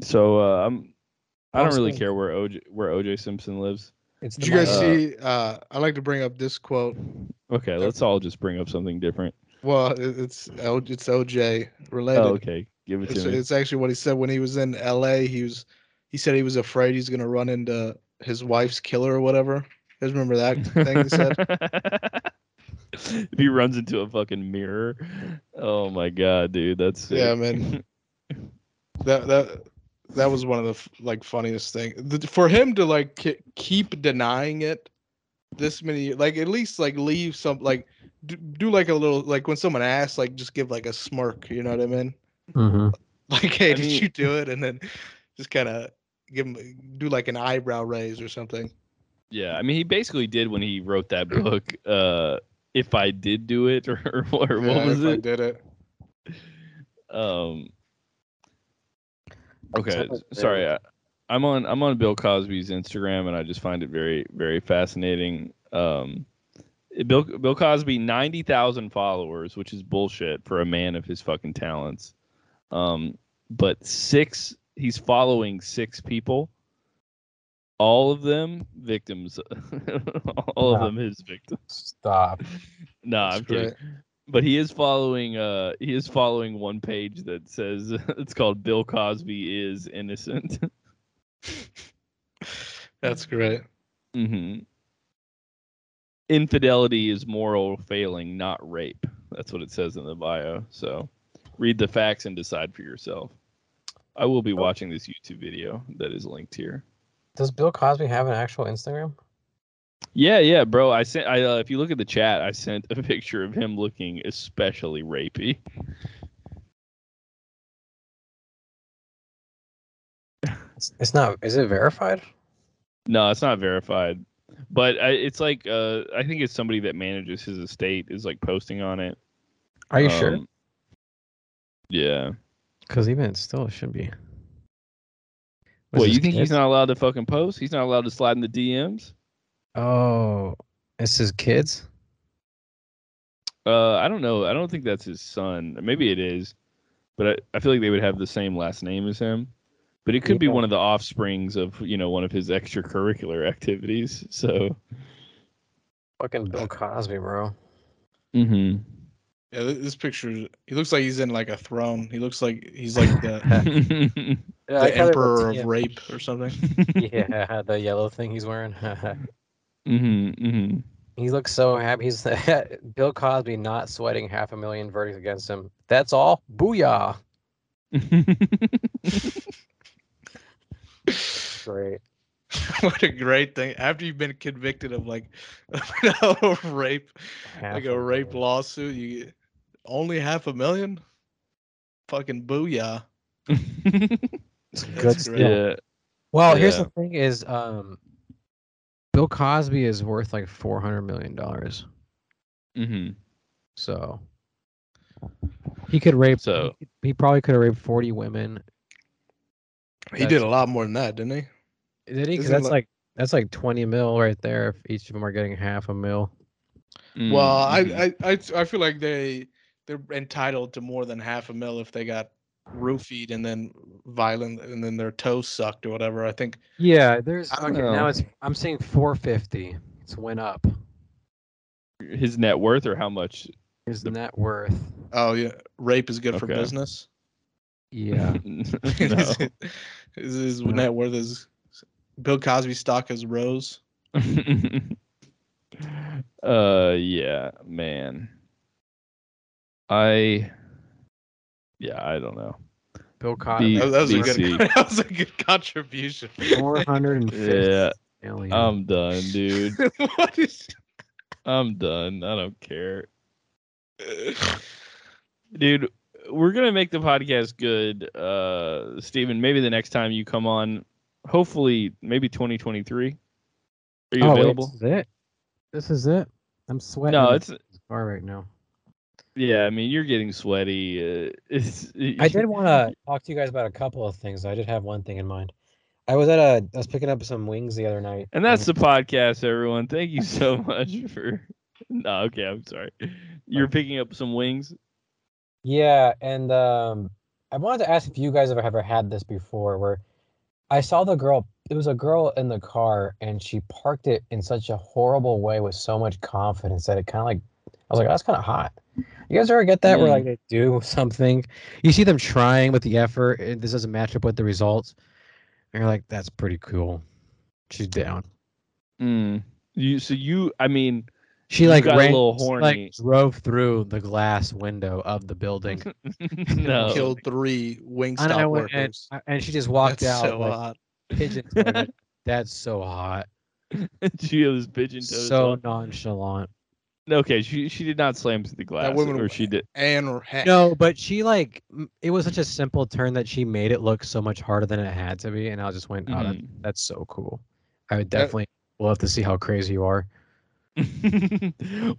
So I don't really care where O.J. Simpson lives. Did you guys see? I like to bring up this quote. Okay, let's all just bring up something different. Well, it's O.J. related. Oh, okay, give it to me. It's actually what he said when he was in L.A. He said he was afraid he's gonna run into his wife's killer or whatever. You guys remember that thing he said? If he runs into a fucking mirror, oh my god, dude, that's sick. Yeah, man. That was one of the funniest things for him to keep denying it this many. At least leave some do a little when someone asks just give a smirk. You know what I mean? Mm-hmm. Hey, did you do it? And then just kind of give him an eyebrow raise or something. Yeah, I mean, he basically did when he wrote that book. If I did do it, or what was it? I did it. Okay, sorry. I'm on Bill Cosby's Instagram, and I just find it very, very fascinating. Bill Cosby, 90,000 followers, which is bullshit for a man of his fucking talents. But he's following 6 people. All of them victims. All of them his victims. Stop. Nah, I'm kidding. But he is following. He is following one page that says it's called "Bill Cosby is innocent." That's great. Mm-hmm. Infidelity is moral failing, not rape. That's what it says in the bio. So, read the facts and decide for yourself. I will be watching this YouTube video that is linked here. Does Bill Cosby have an actual Instagram? Yeah, bro. I sent. If you look at the chat, I sent a picture of him looking especially rapey. It's not. Is it verified? No, it's not verified. But it's I think it's somebody that manages his estate is posting on it. Are you sure? Yeah. Because even it still should be. What, you think he's not allowed to fucking post? He's not allowed to slide in the DMs? Oh, it's his kids? I don't know. I don't think that's his son. Maybe it is. But I feel they would have the same last name as him. But it could be one of the offsprings of, one of his extracurricular activities. So fucking Bill Cosby, bro. Mm-hmm. Yeah, this picture, he looks like he's in a throne. He looks like he's the the emperor of rape or something. Yeah, the yellow thing he's wearing. Mm-hmm. He looks so happy. He's Bill Cosby not sweating 500,000 verdicts against him. That's all. Booyah. Great. What a great thing. After you've been convicted of rape, a rape lawsuit, you get only 500,000? Fucking booyah. It's good stuff. Yeah. Well, here's the thing is Bill Cosby is worth $400 million. Mm-hmm. So he could rape he probably could have raped 40 women. He did a lot more than that, didn't he? Did he? Because that's that's 20 mil right there if each of them are getting 500,000. Mm-hmm. Well, I feel they're entitled to more than 500,000 if they got roofied and then violent and then their toes sucked or whatever. I think. Yeah, there's now I'm seeing 450. It's went up. His net worth or how much? His net worth. Oh yeah, rape is good for business. Yeah, his net worth is Bill Cosby's stock has rose. Yeah, man. I don't know. Bill Cosby. That was a good contribution. 450. Yeah, million. I'm done, dude. What is? I'm done. I don't care, dude. We're gonna make the podcast good, Steven. Maybe the next time you come on, hopefully, maybe 2023. Are you available? Wait, this is it. I'm sweating. No, it's far right now. Yeah, I mean, you're getting sweaty. I did want to talk to you guys about a couple of things. I did have one thing in mind. I was picking up some wings the other night. And that's the podcast, everyone. Thank you so much for. No, okay, I'm sorry. You're picking up some wings. Yeah, and I wanted to ask if you guys ever had this before, where I saw the girl. It was a girl in the car, and she parked it in such a horrible way with so much confidence that it kind of I was like, oh, that's kind of hot. You guys ever get that where they do something, you see them trying with the effort, and this doesn't match up with the results, and you're like, that's pretty cool. She's down. Mm. I mean, She like ran, like drove through the glass window of the building. No. Killed 3 Wingstop workers. And she just walked out. So like, hot. Pigeon toed. That's so hot. She was pigeon toed. So nonchalant. Okay, she did not slam through the glass. That woman, or she did. And her head. No, but she like, it was such a simple turn that she made it look so much harder than it had to be. And I just went, oh, that's so cool. I would definitely love to see how crazy you are.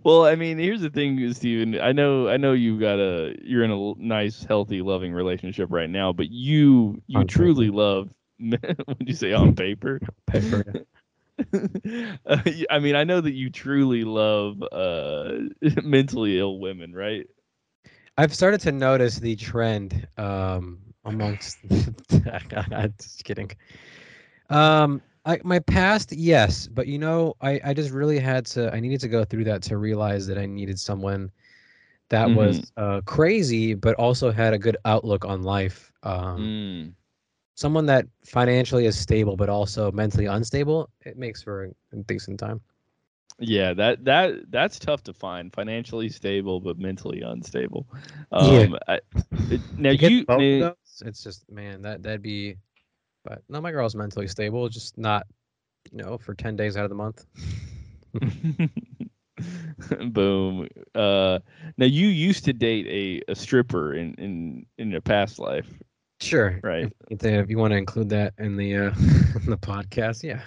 Well, I mean, here's the thing, Steven. I know you're in a nice, healthy, loving relationship right now, but you truly love. Would you say on paper? Paper. Yeah. I mean, I know that you truly love mentally ill women, right? I've started to notice the trend amongst. I'm just kidding. My past, yes, but you know, I just really needed to go through that to realize that I needed someone that was crazy, but also had a good outlook on life. Someone that financially is stable, but also mentally unstable. It makes for a decent time. Yeah, that's tough to find. Financially stable, but mentally unstable. Now you both those, it's just, man, that'd be. But no, my girl's mentally stable, just not, for 10 days out of the month. Boom. Now, you used to date a stripper in your past life. Sure. Right. If you want to include that in the podcast, yeah.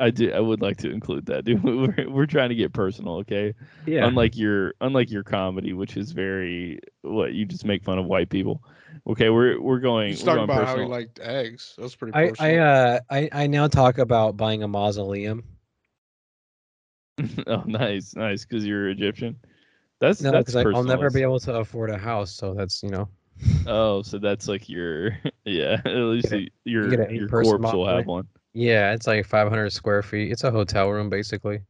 I do. I would like to include that, dude. We're trying to get personal, okay? Yeah. Unlike your comedy, which is very you just make fun of white people. Okay, we're going. He's talking about personal. How he liked eggs. That's pretty personal. I now talk about buying a mausoleum. Oh, nice, because you're Egyptian. That's because I'll never be able to afford a house, so that's Oh, so that's like your at least your corpse will have one. Yeah, it's like 500 square feet. It's a hotel room, basically.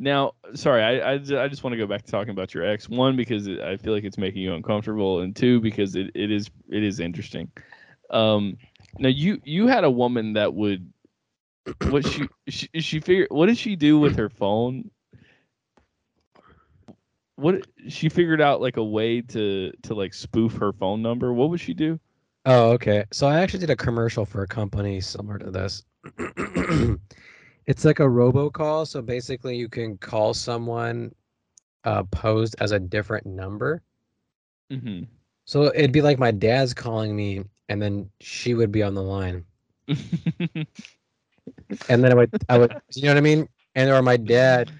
Now, sorry, I just want to go back to talking about your ex. One, because I feel like it's making you uncomfortable, and two, because it is interesting. Now, you had a woman that would what did she do with her phone? What she figured out like a way to like spoof her phone number. What would she do? Oh, okay. So I actually did a commercial for a company similar to this. It's like a robocall. So basically you can call someone posed as a different number. Mm-hmm. So it'd be like my dad's calling me, and then she would be on the line. And then I would, you know what I mean? And or my dad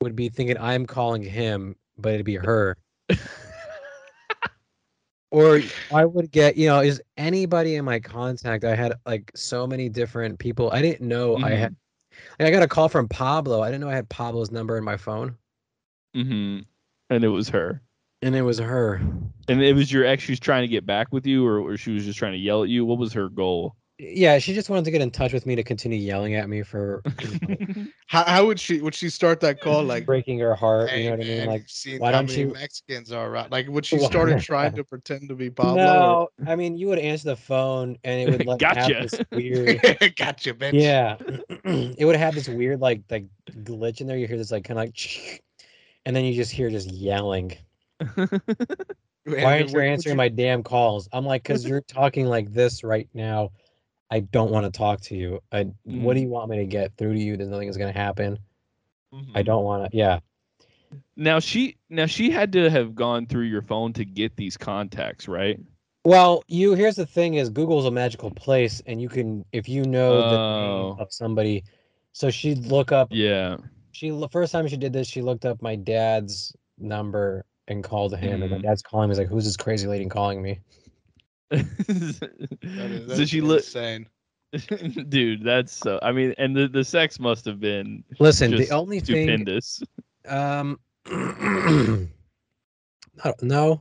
would be thinking I'm calling him, but it'd be her. Or I would get, is anybody in my contact? I had like so many different people. I didn't know I had. Like, I got a call from Pablo. I didn't know I had Pablo's number in my phone. And it was her. And it was your ex. She was trying to get back with you, or she was just trying to yell at you. What was her goal? Yeah, she just wanted to get in touch with me to continue yelling at me for. How would she? Would she start that call like breaking her heart? Hey, you know what I mean? Like, why don't you Mexicans are right? Like, would she started trying to pretend to be Pablo? No, or... I mean, you would answer the phone and it would like have this weird. Gotcha, bitch. Yeah, it would have this weird like glitch in there. You hear this like kind of like, and then you just hear just yelling. Why aren't you answering my damn calls? I'm like, because you're talking like this right now. I don't want to talk to you. What do you want me to get through to you? That nothing is going to happen. I don't want to. Yeah. Now she had to have gone through your phone to get these contacts, right? Well, here's the thing: is Google's a magical place, and you can, if you know the name of somebody, so she'd look up. Yeah. The first time she did this, she looked up my dad's number and called him, and my dad's calling me. He's like, "Who's this crazy lady calling me?" So she looked insane, dude. That's so. I mean, and the sex must have been. Listen, the only stupendous. Thing. No.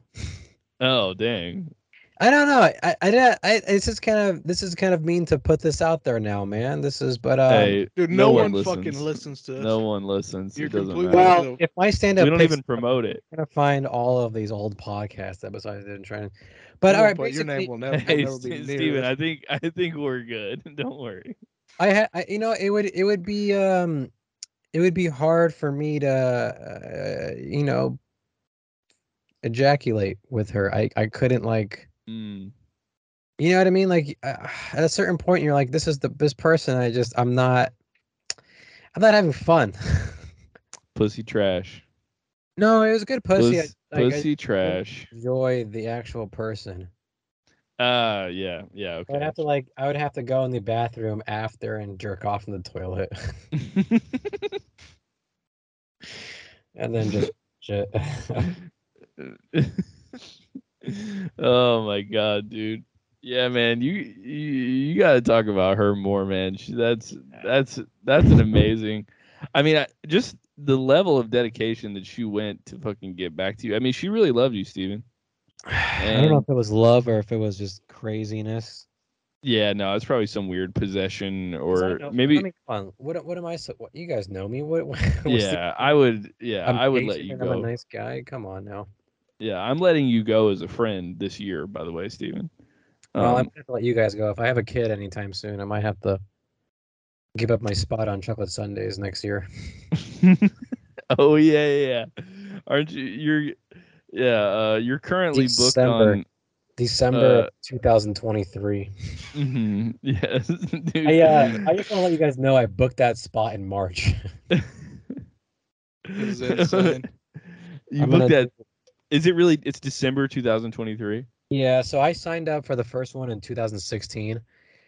Oh dang. I don't know. I it's just kind of. This is kind of mean to put this out there now, man. This is, but hey, dude, no one fucking listens to this. No one listens. It doesn't matter. Well, if my stand-up, we don't even promote it. I'm gonna find all of these old podcast episodes and try to. But all right, but your name will never be Steven, I think we're good. Don't worry. It would be hard for me to ejaculate with her. I couldn't like. Mm. You know what I mean? Like at a certain point, you're like, this person. I'm not having fun. Pussy trash. No, it was good pussy. Pussy trash. Enjoy the actual person. Yeah, okay. I would have to go in the bathroom after and jerk off in the toilet. And then just shit. Oh my god, dude. Yeah, man, you got to talk about her more, man. That's an amazing. I mean, just the level of dedication that she went to fucking get back to you. I mean, she really loved you, Steven. And I don't know if it was love or if it was just craziness. Yeah, no, it's probably some weird possession or maybe. I mean, come on, what am I? What, you guys know me. What? Yeah, I would. Yeah, I would let you go. I'm a nice guy. Come on now. Yeah, I'm letting you go as a friend this year, by the way, Steven. Well, I'm going to let you guys go. If I have a kid anytime soon, I might have to give up my spot on Chocolate Sundays next year. Oh, yeah. Aren't you? You're currently booked on December 2023. Mm-hmm. Yes. Dude. I just want to let you guys know I booked that spot in March. Is insane. You booked that. Is it really? It's December 2023. Yeah, so I signed up for the first one in 2016,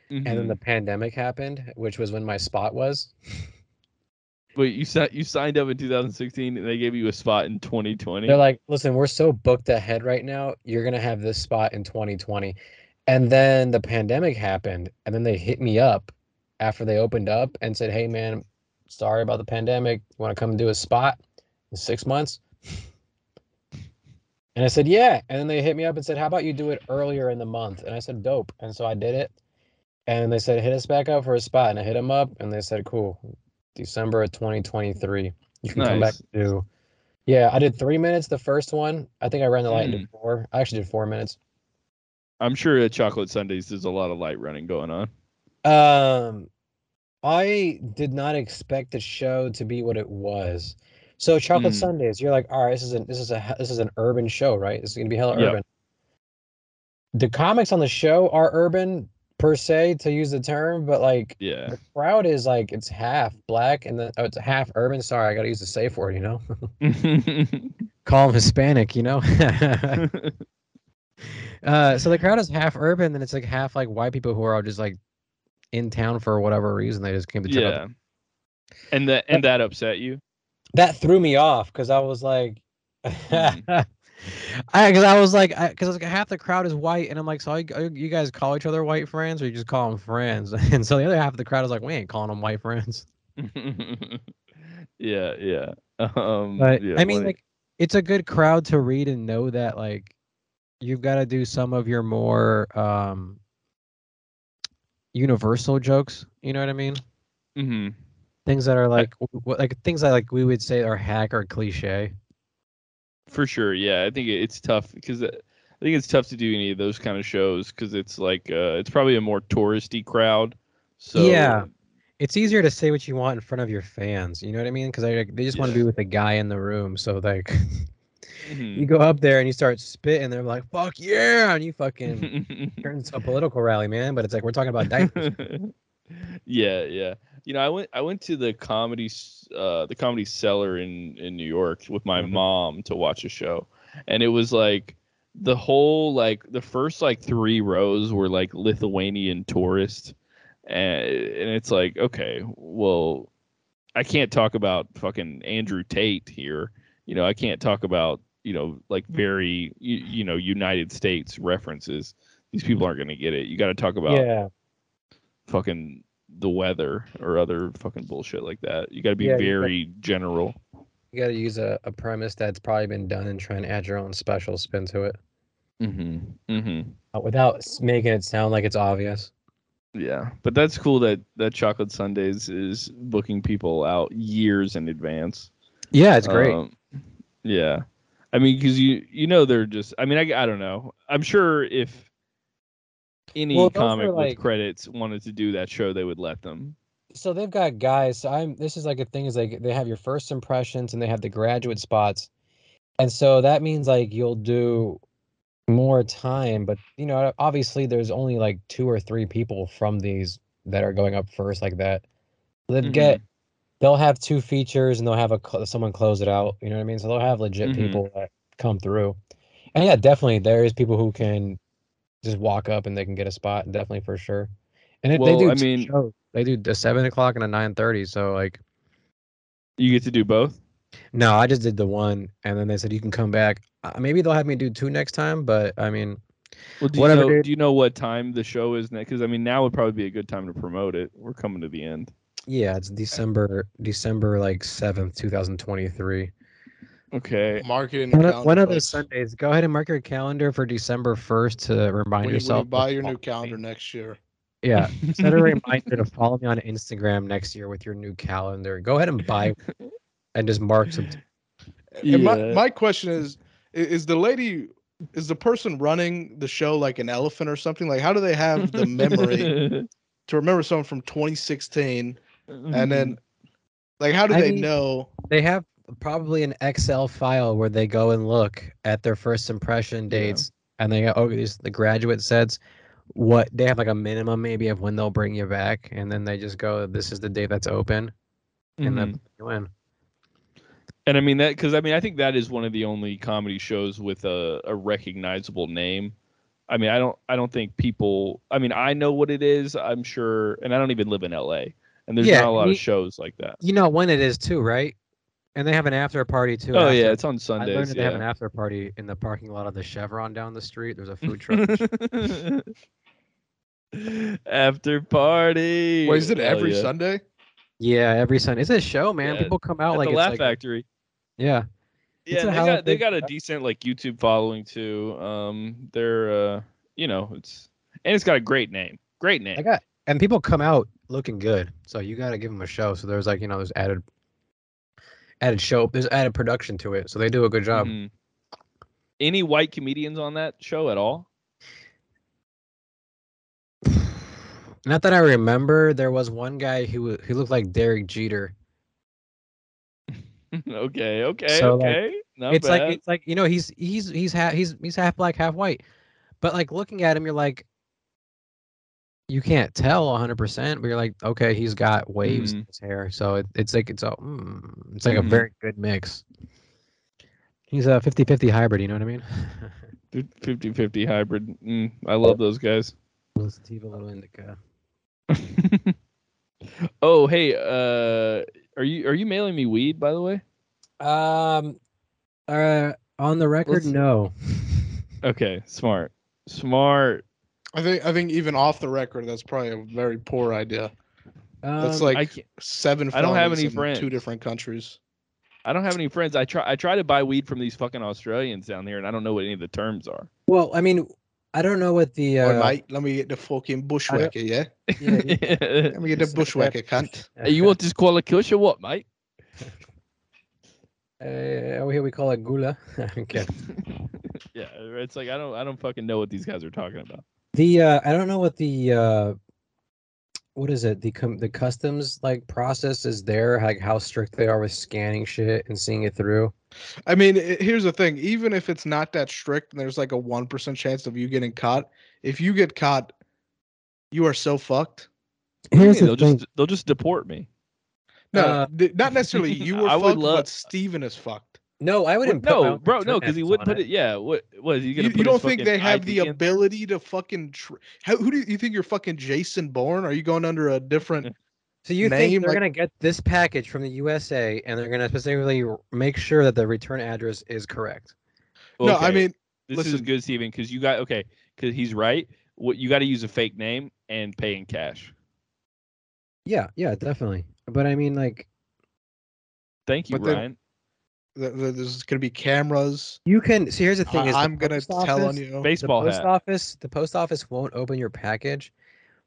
mm-hmm. and then the pandemic happened, which was when my spot was. Wait, you signed up in 2016, and they gave you a spot in 2020? They're like, listen, we're so booked ahead right now, you're going to have this spot in 2020. And then the pandemic happened, and then they hit me up after they opened up and said, hey, man, sorry about the pandemic. You want to come do a spot in 6 months? And I said, yeah. And then they hit me up and said, how about you do it earlier in the month? And I said, dope. And so I did it. And they said, hit us back up for a spot. And I hit them up and they said, cool. December of 2023. You can come back to. Yeah, I did 3 minutes the first one. I think I ran the light into 4. I actually did 4 minutes. I'm sure at Chocolate Sundays there's a lot of light running going on. I did not expect the show to be what it was. So Chocolate Sundays, you're like, all right, this is an urban show, right? This is gonna be hella urban. The comics on the show are urban per se, to use the term, but like, the crowd is like it's half black and then it's half urban. Sorry, I gotta use the safe word, Call them Hispanic, So the crowd is half urban, and it's like half like white people who are all just like in town for whatever reason. They just came to check out. And that upset you. That threw me off because I was like, because half the crowd is white, and I'm like, so you guys call each other white friends, or you just call them friends? And so the other half of the crowd is like, we ain't calling them white friends. Yeah. I mean, like, it's a good crowd to read and know that like you've got to do some of your more universal jokes. You know what I mean? Mm-hmm. Things that are like things that like we would say are hack or cliche. For sure, yeah. I think it's tough because to do any of those kind of shows because it's like it's probably a more touristy crowd. So yeah, it's easier to say what you want in front of your fans. You know what I mean? Because they just want to be with the guy in the room. So like, you go up there and you start spitting, they're like, "Fuck yeah!" and you fucking turn into a political rally, man. But it's like we're talking about diapers. Yeah. You know, I went to the comedy cellar in New York with my mom to watch a show, and it was like the whole like the first like 3 rows were like Lithuanian tourists, and it's like, okay, well, I can't talk about fucking Andrew Tate here, I can't talk about like very United States references. These people aren't gonna get it. You got to talk about fucking the weather or other fucking bullshit like that. You got to be very general. You got to use a premise that's probably been done and try and add your own special spin to it. Without making it sound like it's obvious. Yeah, but that's cool that Chocolate Sundays is booking people out years in advance. Yeah, it's great. Yeah. I mean, because they're just, I mean, I don't know. I'm sure if any comic with credits wanted to do that show, they would let them. So they've got guys. So this is like a thing is like they have your first impressions and they have the graduate spots. And so that means like you'll do more time. But, you know, obviously there's only like 2 or 3 people from these that are going up first like that. They'll get they'll have 2 features and they'll have someone close it out. You know what I mean? So they'll have legit people that come through. And yeah, definitely there is people who can just walk up and they can get a spot. Definitely for sure. And well, they do shows. They do a 7 o'clock and a 9:30. So like, you get to do both. No, I just did the one, and then they said you can come back. Maybe they'll have me do 2 next time, but I mean, well, do you know what time the show is next? Because I mean, now would probably be a good time to promote it. We're coming to the end. Yeah, it's December like 7th, 2023. Okay. Mark it in your calendar. One of those Sundays. Go ahead and mark your calendar for December 1st to remind yourself. When you buy your new calendar next year. Yeah, set a reminder to follow me on Instagram next year with your new calendar. Go ahead and buy and just mark some. Yeah. My question is the lady, is the person running the show like an elephant or something? Like, how do they have the memory to remember someone from 2016? And then, like, how do they know? They have probably an Excel file where they go and look at their first impression dates. Yeah. And they go, these the graduate sets. What they have like a minimum maybe of when they'll bring you back, and then they just go, this is the day that's open, and then you win. And I mean that because I think that is one of the only comedy shows with a recognizable name. I mean, I don't think people. I mean, I know what it is, I'm sure, and I don't even live in LA, and there's not a lot of shows like that. You know when it is too, right? And they have an after party too. Oh yeah, it's on Sundays. I learned that they have an after party in the parking lot of the Chevron down the street. There's a food truck. After party. Wait, is it every Sunday? Yeah, every Sunday. It's a show, man. Yeah. People come out like the Laugh Factory. Yeah. Yeah, they got a decent like YouTube following too. They're you know, it's got a great name. Great name. And people come out looking good, so you got to give them a show. So there's like there's added show, there's added production to it, so they do a good job. Any white comedians on that show at all? Not that I remember. There was one guy who looked like Derek Jeter. Okay. Not it's bad. Like it's like, you know, he's half black, half white, but like looking at him, you're like, you can't tell 100%, but you're like, okay, he's got waves in his hair, so it's like a very good mix. He's a 50-50 hybrid, you know what I mean? 50-50 hybrid. I love those guys. Sativa, little indica. Oh, hey, are you mailing me weed, by the way? On the record, no. Okay, smart. I think even off the record, that's probably a very poor idea. That's like 7 I don't have any friends. 2 different countries. I don't have any friends. I try to buy weed from these fucking Australians down here, and I don't know what any of the terms are. Well, I mean, I don't know what the. All right, let me get the fucking bushwhacker, yeah? Yeah. Let me get the bushwhacker, cunt. You want this call a kush or what, mate? Over here we call it gula. Okay. Yeah, it's like I don't fucking know what these guys are talking about. The I don't know what the what is it, the customs like process is there, like how strict they are with scanning shit and seeing it through. I mean, here's the thing: even if it's not that strict, and there's like a 1% chance of you getting caught. If you get caught, you are so fucked. Here's the thing. They'll just deport me. No, not necessarily. You were fucked, but Steven is fucked. No, I wouldn't. No, bro, no, because he wouldn't put it. Yeah, what is he gonna? You don't think they have the ability to fucking? Who do you think you're fucking Jason Bourne? Are you going under a different? So you think they're gonna get this package from the USA and they're gonna specifically make sure that the return address is correct? Okay. No, I mean this is good, Steven, because you got because he's right. What you got to use a fake name and pay in cash. Yeah, definitely. But I mean, like, thank you, Ryan. There's going to be cameras. You can see. Here's the thing: I'm going to tell on you. The post office won't open your package,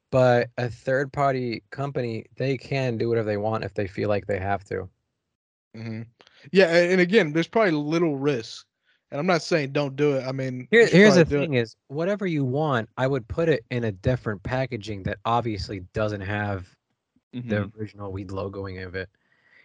but a third-party company, they can do whatever they want if they feel like they have to. Yeah, and again, there's probably little risk. And I'm not saying don't do it. I mean, here's the thing is, whatever you want, I would put it in a different packaging that obviously doesn't have the original weed logoing of it.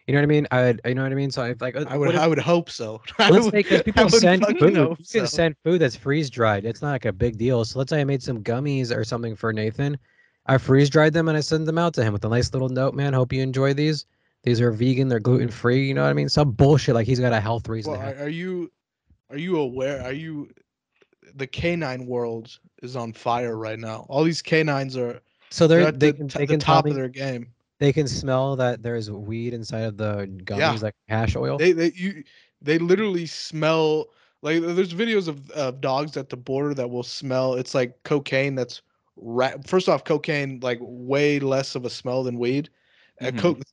You know what I mean? You know what I mean? So I would hope so. Let's say, because people send food. People send food that's freeze dried. It's not like a big deal. So let's say I made some gummies or something for Nathan. I freeze dried them and I send them out to him with a nice little note. Man, hope you enjoy these. These are vegan. They're gluten free. You know what I mean? Some bullshit like he's got a health reason. Well, are you aware? The canine world is on fire right now. All these canines are so they're at the top of their game. They can smell that there's weed inside of the gummies, like hash oil. They literally smell like there's videos of dogs at the border that will smell. It's like cocaine. First off, cocaine like way less of a smell than weed.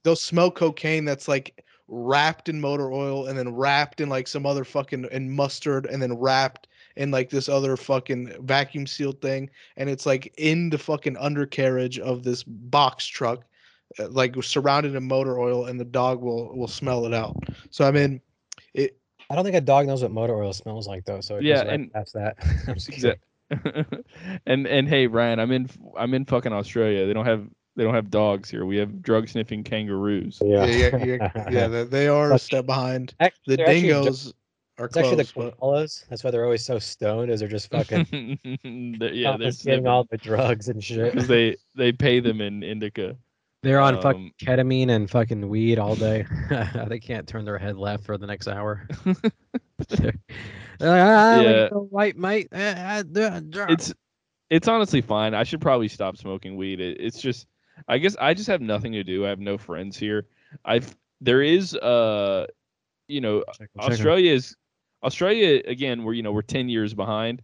They'll smell cocaine that's like wrapped in motor oil and then wrapped in like some other fucking and mustard and then wrapped in like this other fucking vacuum sealed thing, and it's like in the fucking undercarriage of this box truck. Like surrounded in motor oil, and the dog will smell it out. So I mean, I don't think a dog knows what motor oil smells like though. So that's that. I'm just kidding. And hey Ryan, I'm in fucking Australia. They don't have dogs here. We have drug sniffing kangaroos. Yeah. They are a step behind. Actually, the dingoes are close. Actually, the koalas. That's why they're always so stoned. Is they're just fucking they're getting all the drugs and shit. They pay them in indica. They're on fucking ketamine and fucking weed all day. They can't turn their head left for the next hour. They're like, white mate. It's honestly fine. I should probably stop smoking weed. It's just, I guess I just have nothing to do. I have no friends here. Australia again. We're 10 years behind.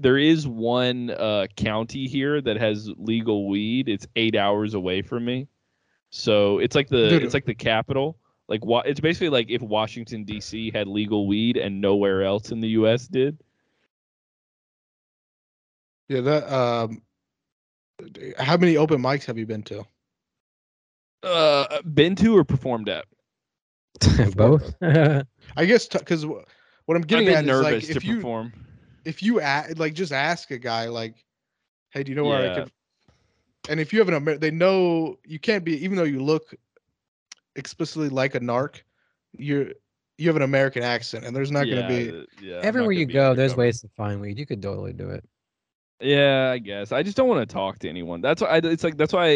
There is one county here that has legal weed. It's 8 hours away from me, so it's like the capital. Like it's basically like if Washington D.C. had legal weed and nowhere else in the U.S. did. Yeah, that. How many open mics have you been to? Been to or performed at? Both. I guess because what I'm getting at is like if you perform. If you just ask a guy like, hey, do you know where I can? And if you have they know you can't be, even though you look explicitly like a narc, you have an American accent, and there's not going to be everywhere you go. There's ways to find weed. You could totally do it. Yeah, I guess. I just don't want to talk to anyone. That's why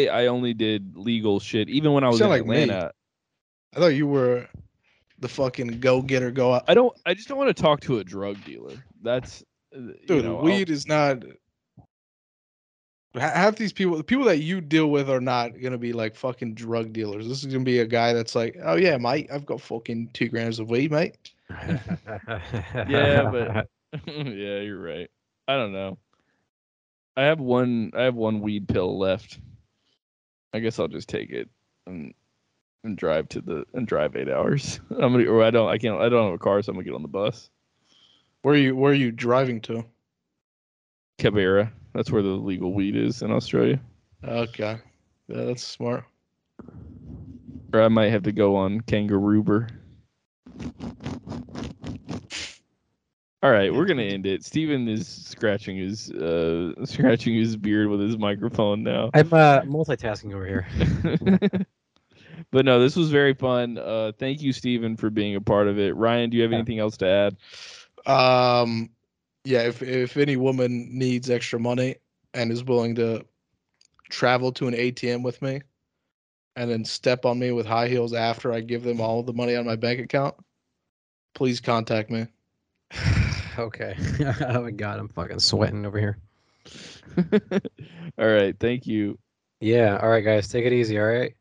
I only did legal shit. Even when I was in Atlanta, I thought you were the fucking go getter. Go out. I just don't want to talk to a drug dealer. That's. Dude, weed is not. Half these people, the people that you deal with, are not gonna be like fucking drug dealers. This is gonna be a guy that's like, oh yeah, mate, I've got fucking 2 grams of weed, mate. Yeah, you're right. I don't know. I have one weed pill left. I guess I'll just take it and drive drive 8 hours. I don't have a car, so I'm gonna get on the bus. Where are you driving to? Cabera. That's where the legal weed is in Australia. Okay. Yeah, that's smart. Or I might have to go on Kangaroober. All right, we're gonna end it. Steven is scratching his beard with his microphone now. I'm multitasking over here. But no, this was very fun. Thank you, Steven, for being a part of it. Ryan, do you have anything else to add? If any woman needs extra money and is willing to travel to an ATM with me and then step on me with high heels after I give them all the money on my bank account, please contact me. Okay. Oh my God, I'm fucking sweating over here. All right, thank you. Yeah, all right guys, take it easy, all right?